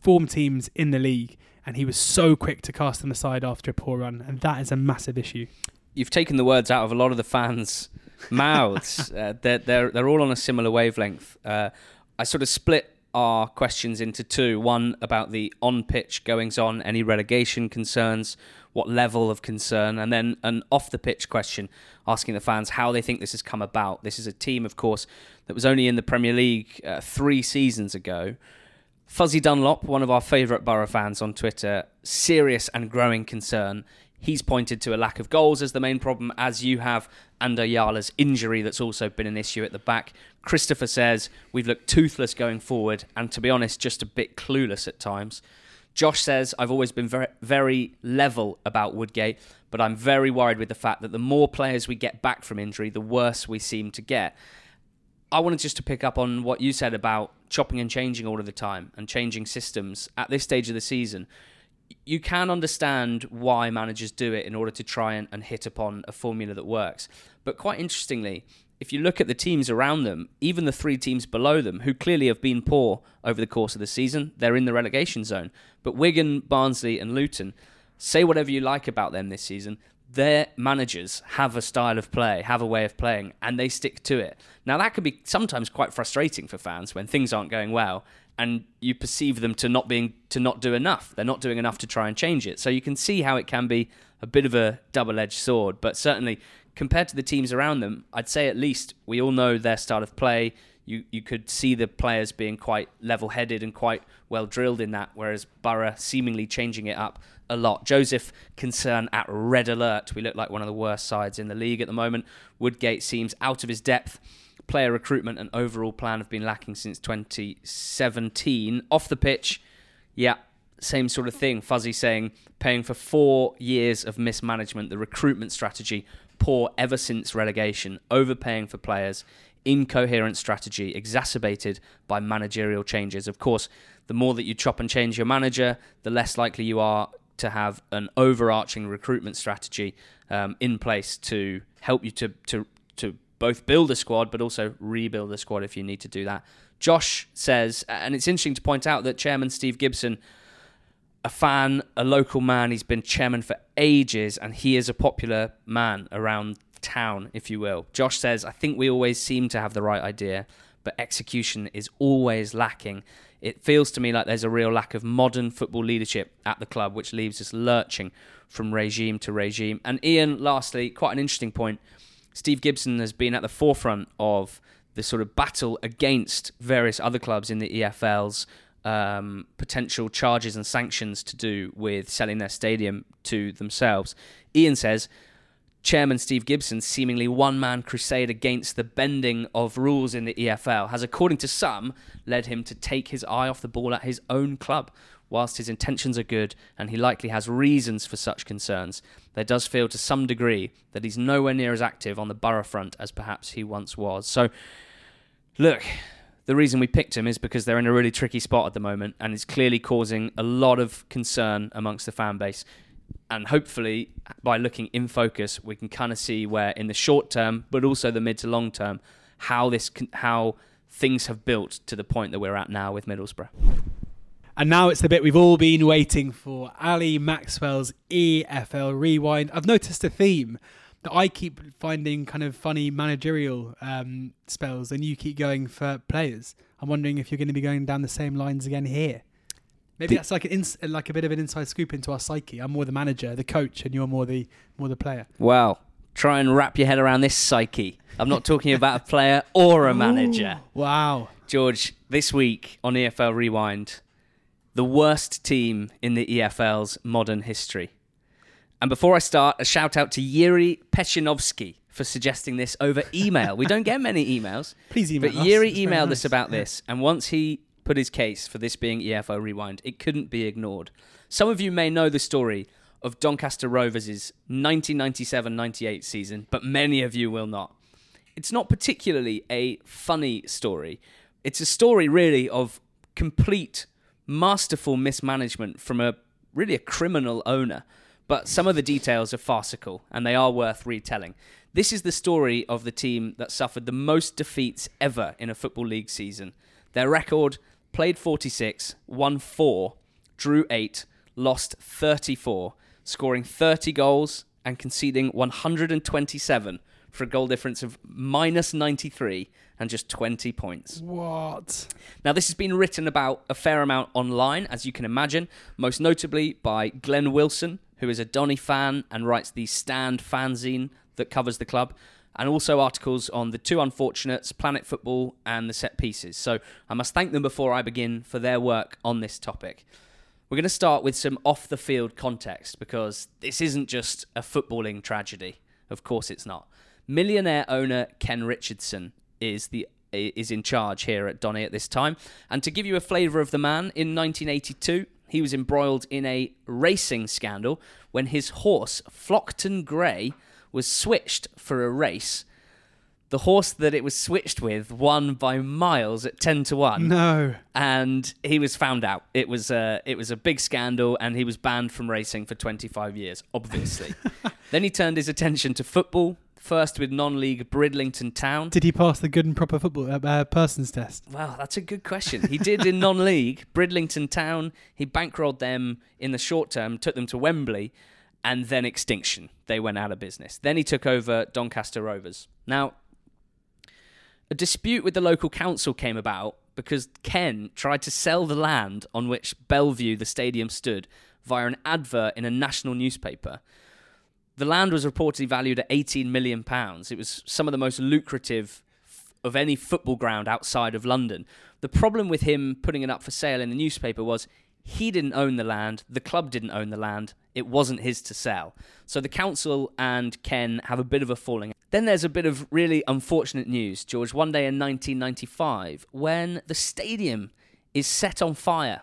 form teams in the league, and he was so quick to cast them aside after a poor run, and that is a massive issue. You've taken the words out of a lot of the fans' mouths. They're all on a similar wavelength. I sort of split our questions into 2. One about the on-pitch goings-on, any relegation concerns, what level of concern, and then an off-the-pitch question asking the fans how they think this has come about. This is a team, of course, that was only in the Premier League 3 seasons ago. Fuzzy Dunlop, one of our favourite Borough fans on Twitter, serious and growing concern. He's pointed to a lack of goals as the main problem, as you have, and Ayala's injury that's also been an issue at the back. Christopher says, we've looked toothless going forward and, to be honest, just a bit clueless at times. Josh says, I've always been very, very level about Woodgate, but I'm very worried with the fact that the more players we get back from injury, the worse we seem to get. I wanted just to pick up on what you said about chopping and changing all of the time and changing systems at this stage of the season. You can understand why managers do it in order to try and hit upon a formula that works. But quite interestingly, if you look at the teams around them, even the three teams below them, who clearly have been poor over the course of the season, they're in the relegation zone. But Wigan, Barnsley and Luton, say whatever you like about them this season, their managers have a style of play, have a way of playing, and they stick to it. Now, that can be sometimes quite frustrating for fans when things aren't going well and you perceive them to not do enough. They're not doing enough to try and change it. So you can see how it can be a bit of a double-edged sword. But certainly, compared to the teams around them, I'd say at least we all know their style of play. You could see the players being quite level-headed and quite well-drilled in that, whereas Borough seemingly changing it up a lot. Joseph, concern at red alert. We look like one of the worst sides in the league at the moment. Woodgate seems out of his depth. Player recruitment and overall plan have been lacking since 2017. Off the pitch, yeah, same sort of thing. Fuzzy saying, paying for 4 years of mismanagement, the recruitment strategy poor ever since relegation, overpaying for players, incoherent strategy exacerbated by managerial changes. Of course, the more that you chop and change your manager, the less likely you are to have an overarching recruitment strategy in place to help you to both build a squad, but also rebuild a squad if you need to do that. Josh says, and it's interesting to point out that Chairman Steve Gibson, a fan, a local man, he's been chairman for ages, and he is a popular man around town, if you will. Josh says, I think we always seem to have the right idea, but execution is always lacking. It feels to me like there's a real lack of modern football leadership at the club, which leaves us lurching from regime to regime. And Ian, lastly, quite an interesting point. Steve Gibson has been at the forefront of the sort of battle against various other clubs in the EFL's potential charges and sanctions to do with selling their stadium to themselves. Ian says, Chairman Steve Gibson's seemingly one-man crusade against the bending of rules in the EFL has, according to some, led him to take his eye off the ball at his own club. Whilst his intentions are good and he likely has reasons for such concerns, there does feel to some degree that he's nowhere near as active on the Borough front as perhaps he once was. So, look, the reason we picked him is because they're in a really tricky spot at the moment and it's clearly causing a lot of concern amongst the fan base. And hopefully, by looking in focus, we can kind of see where, in the short term, but also the mid to long term, how things have built to the point that we're at now with Middlesbrough. And now it's the bit we've all been waiting for, Ali Maxwell's EFL Rewind. I've noticed a theme that I keep finding kind of funny managerial spells, and you keep going for players. I'm wondering if you're going to be going down the same lines again here. Maybe that's like a bit of an inside scoop into our psyche. I'm more the manager, the coach, and you're more the player. Wow. Try and wrap your head around this psyche. I'm not talking about a player or a manager. Ooh, wow. George, this week on EFL Rewind, the worst team in the EFL's modern history. And before I start, a shout out to Yuri Pechinovsky for suggesting this over email. We don't get many emails. Please email us. But Yuri emailed us about this. And once he put his case for this being EFL Rewind, it couldn't be ignored. Some of you may know the story of Doncaster Rovers' 1997-98 season, but many of you will not. It's not particularly a funny story. It's a story, really, of complete, masterful mismanagement from a criminal owner. But some of the details are farcical, and they are worth retelling. This is the story of the team that suffered the most defeats ever in a Football League season. Their record: played 46, won 4, drew 8, lost 34, scoring 30 goals and conceding 127 for a goal difference of -93 and just 20 points. What? Now, this has been written about a fair amount online, as you can imagine, most notably by Glenn Wilson, who is a Donny fan and writes the Stand fanzine that covers the club, and also articles on The Two Unfortunates, Planet Football, and The Set Pieces. So I must thank them before I begin for their work on this topic. We're going to start with some off-the-field context, because this isn't just a footballing tragedy. Of course it's not. Millionaire owner Ken Richardson is in charge here at Donny at this time. And to give you a flavour of the man, in 1982, He was embroiled in a racing scandal when his horse, Flockton Grey, was switched for a race. The horse that it was switched with won by miles at 10-1. No. And he was found out. It was a big scandal, and he was banned from racing for 25 years, obviously. Then he turned his attention to football, first with non-league Bridlington Town. Did he pass the good and proper football persons test? Well, that's a good question. He did in non-league Bridlington Town. He bankrolled them in the short term, took them to Wembley, and then extinction. They went out of business. Then he took over Doncaster Rovers. Now, a dispute with the local council came about because Ken tried to sell the land on which Bellevue, the stadium, stood via an advert in a national newspaper. The land was reportedly valued at £18 million. It was some of the most lucrative of any football ground outside of London. The problem with him putting it up for sale in the newspaper was he didn't own the land, the club didn't own the land, it wasn't his to sell. So the council and Ken have a bit of a falling out. Then there's a bit of really unfortunate news, George. One day in 1995, when the stadium is set on fire,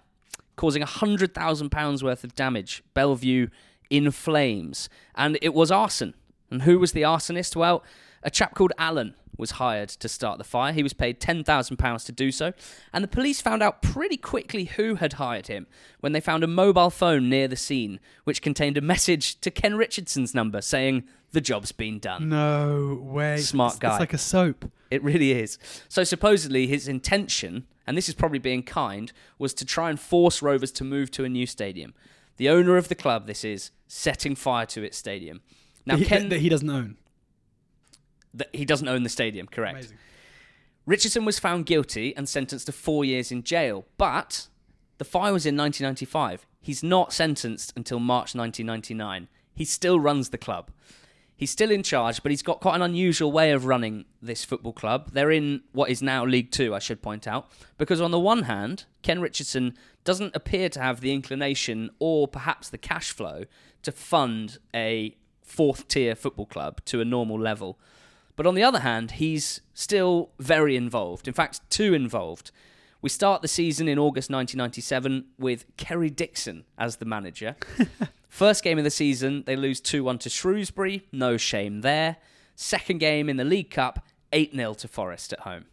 causing £100,000 worth of damage, Bellevue in flames, and it was arson. And who was the arsonist? Well, a chap called Alan was hired to start the fire. He was paid £10,000 to do so, and the police found out pretty quickly who had hired him when they found a mobile phone near the scene, which contained a message to Ken Richardson's number saying, "The job's been done." No way. Smart guy. It's like a soap. It really is. So supposedly his intention, and this is probably being kind, was to try and force Rovers to move to a new stadium. The owner of the club, this is, setting fire to its stadium. Now, Ken, that he doesn't own. That he doesn't own the stadium, correct. Amazing. Richardson was found guilty and sentenced to 4 years in jail, but the fire was in 1995. He's not sentenced until March 1999. He still runs the club. He's still in charge, but he's got quite an unusual way of running this football club. They're in what is now League Two, I should point out, because on the one hand, Ken Richardson doesn't appear to have the inclination or perhaps the cash flow to fund a fourth-tier football club to a normal level. But on the other hand, he's still very involved. In fact, too involved. We start the season in August 1997 with Kerry Dixon as the manager. First game of the season, they lose 2-1 to Shrewsbury. No shame there. Second game in the League Cup, 8-0 to Forest at home.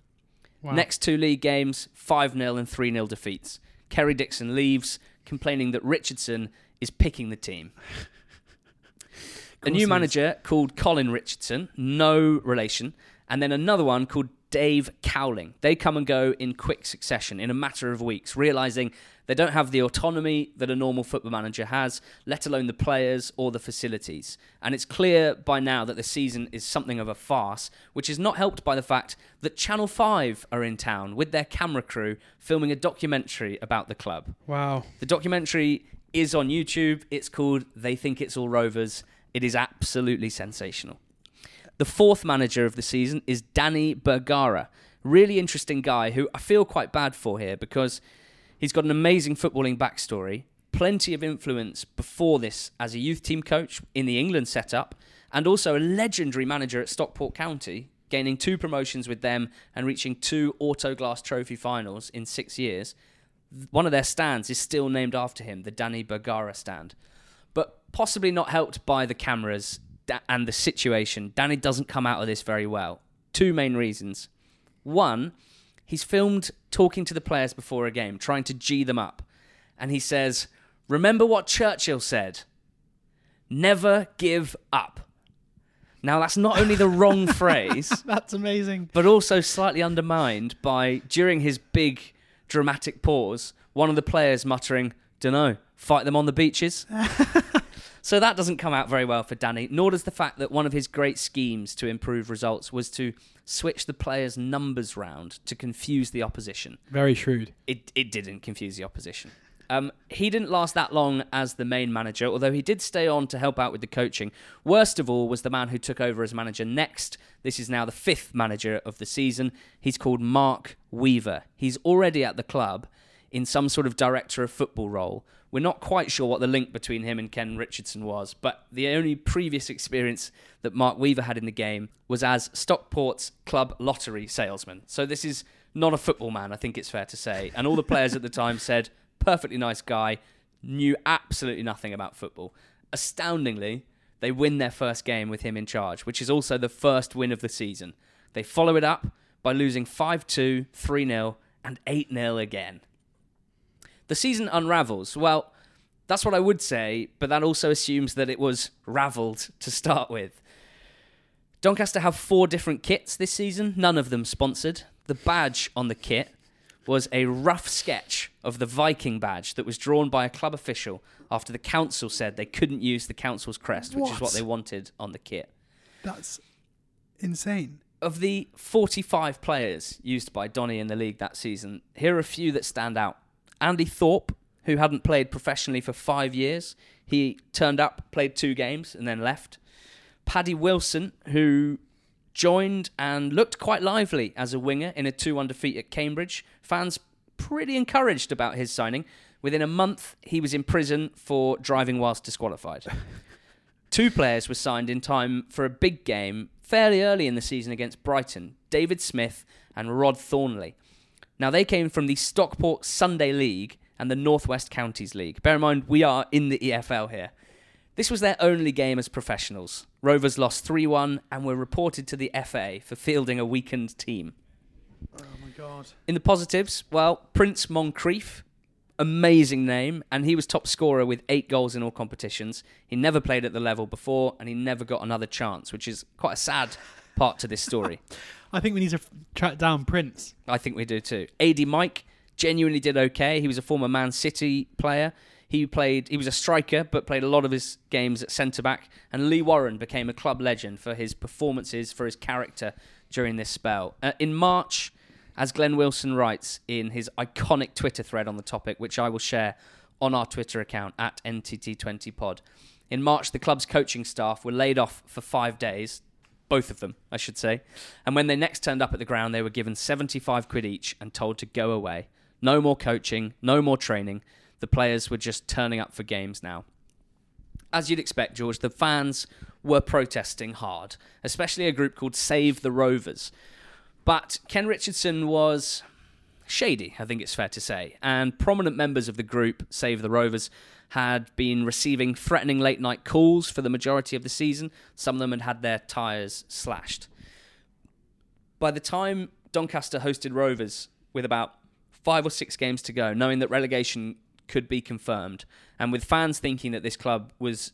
Wow. Next two league games, 5-0 and 3-0 defeats. Kerry Dixon leaves, complaining that Richardson is picking the team. A new manager called Colin Richardson, no relation, and then another one called Dave Cowling. They come and go in quick succession, in a matter of weeks, realising they don't have the autonomy that a normal football manager has, let alone the players or the facilities. And it's clear by now that the season is something of a farce, which is not helped by the fact that Channel 5 are in town with their camera crew filming a documentary about the club. Wow. The documentary is on YouTube. It's called They Think It's All Rovers. It is absolutely sensational. The fourth manager of the season is Danny Bergara. Really interesting guy who I feel quite bad for here because he's got an amazing footballing backstory, plenty of influence before this as a youth team coach in the England setup, and also a legendary manager at Stockport County, gaining 2 promotions with them and reaching 2 Autoglass Trophy finals in 6 years. One of their stands is still named after him, the Danny Bergara stand. Possibly not helped by the cameras and the situation. Danny doesn't come out of this very well. 2 main reasons. One, he's filmed talking to the players before a game, trying to G them up. And he says, "Remember what Churchill said? Never give up." Now, that's not only the wrong phrase. That's amazing. But also slightly undermined by, during his big dramatic pause, one of the players muttering, "Dunno, fight them on the beaches." So that doesn't come out very well for Danny, nor does the fact that one of his great schemes to improve results was to switch the players' numbers round to confuse the opposition. Very shrewd. It didn't confuse the opposition. He didn't last that long as the main manager, although he did stay on to help out with the coaching. Worst of all was the man who took over as manager next. This is now the 5th manager of the season. He's called Mark Weaver. He's already at the club in some sort of director of football role. We're not quite sure what the link between him and Ken Richardson was, but the only previous experience that Mark Weaver had in the game was as Stockport's club lottery salesman. So this is not a football man, I think it's fair to say. And all the players at the time said, perfectly nice guy, knew absolutely nothing about football. Astoundingly, they win their first game with him in charge, which is also the first win of the season. They follow it up by losing 5-2, 3-0, and 8-0 again. The season unravels. Well, that's what I would say, but that also assumes that it was ravelled to start with. Doncaster have 4 different kits this season, none of them sponsored. The badge on the kit was a rough sketch of the Viking badge that was drawn by a club official after the council said they couldn't use the council's crest, which is what they wanted on the kit. That's insane. Of the 45 players used by Donny in the league that season, here are a few that stand out. Andy Thorpe, who hadn't played professionally for 5 years. He turned up, played 2 games, and then left. Paddy Wilson, who joined and looked quite lively as a winger in a 2-1 defeat at Cambridge. Fans pretty encouraged about his signing. Within a month, he was in prison for driving whilst disqualified. 2 players were signed in time for a big game fairly early in the season against Brighton, David Smith and Rod Thornley. Now, they came from the Stockport Sunday League and the North West Counties League. Bear in mind, we are in the EFL here. This was their only game as professionals. Rovers lost 3-1 and were reported to the FA for fielding a weakened team. Oh my God. In the positives, well, Prince Moncrief, amazing name, and he was top scorer with 8 goals in all competitions. He never played at the level before and he never got another chance, which is quite a sad part to this story. I think we need to track down Prince. I think we do too. AD Mike genuinely did okay. He was a former Man City player. He was a striker, but played a lot of his games at centre-back. And Lee Warren became a club legend for his performances, for his character during this spell. In March, as Glenn Wilson writes in his iconic Twitter thread on the topic, which I will share on our Twitter account, at NTT20pod. In March, the club's coaching staff were laid off for 5 days, both of them, I should say. And when they next turned up at the ground, they were given 75 quid each and told to go away. No more coaching, no more training. The players were just turning up for games now. As you'd expect, George, the fans were protesting hard, especially a group called Save the Rovers. But Ken Richardson was shady, I think it's fair to say, and prominent members of the group Save the Rovers had been receiving threatening late-night calls for the majority of the season. Some of them had had their tyres slashed. By the time Doncaster hosted Rovers with about 5 or 6 games to go, knowing that relegation could be confirmed, and with fans thinking that this club was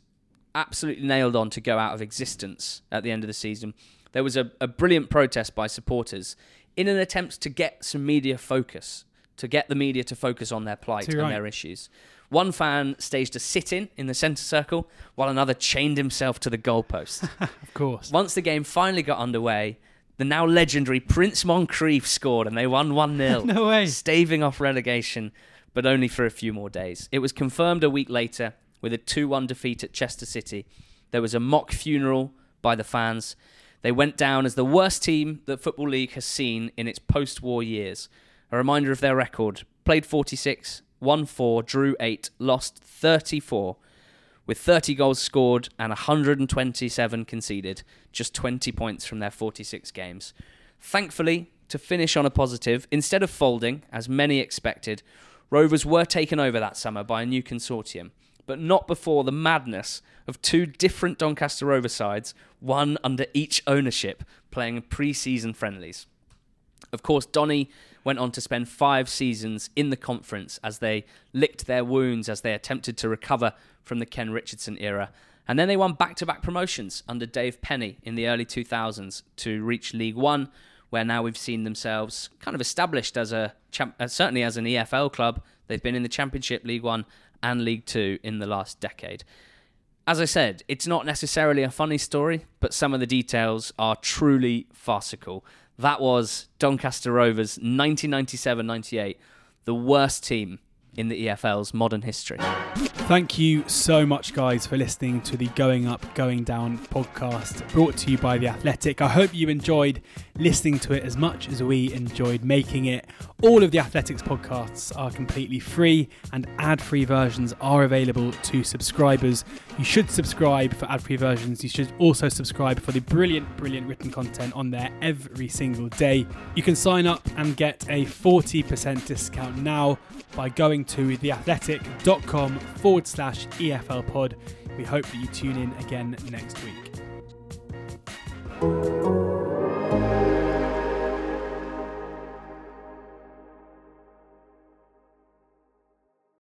absolutely nailed on to go out of existence at the end of the season, there was a brilliant protest by supporters in an attempt to get some media focus, to get the media to focus on their plight and their issues. One fan staged a sit-in in the centre circle, while another chained himself to the goalpost. Of course. Once the game finally got underway, the now legendary Prince Moncrief scored and they won 1-0, no way, staving off relegation, but only for a few more days. It was confirmed a week later with a 2-1 defeat at Chester City. There was a mock funeral by the fans. They went down as the worst team that Football League has seen in its post-war years. A reminder of their record. Played 46, won 4, drew 8, lost 34, with 30 goals scored and 127 conceded, just 20 points from their 46 games. Thankfully, to finish on a positive, instead of folding, as many expected, Rovers were taken over that summer by a new consortium, but not before the madness of 2 different Doncaster Rovers sides, one under each ownership, playing pre-season friendlies. Of course, Donny went on to spend 5 seasons in the conference as they licked their wounds as they attempted to recover from the Ken Richardson era. And then they won back-to-back promotions under Dave Penny in the early 2000s to reach League One, where now we've seen themselves kind of established as certainly as an EFL club. They've been in the Championship, League One and League Two in the last decade. As I said, it's not necessarily a funny story, but some of the details are truly farcical. That was Doncaster Rovers 1997-98, the worst team in the EFL's modern history. Thank you so much, guys, for listening to the Going Up, Going Down podcast brought to you by The Athletic. I hope you enjoyed listening to it as much as we enjoyed making it. All of The Athletic's podcasts are completely free and ad-free versions are available to subscribers. You should subscribe for ad-free versions. You should also subscribe for the brilliant, brilliant written content on there every single day. You can sign up and get a 40% discount now by going to theathletic.com/EFL pod. We hope that you tune in again next week.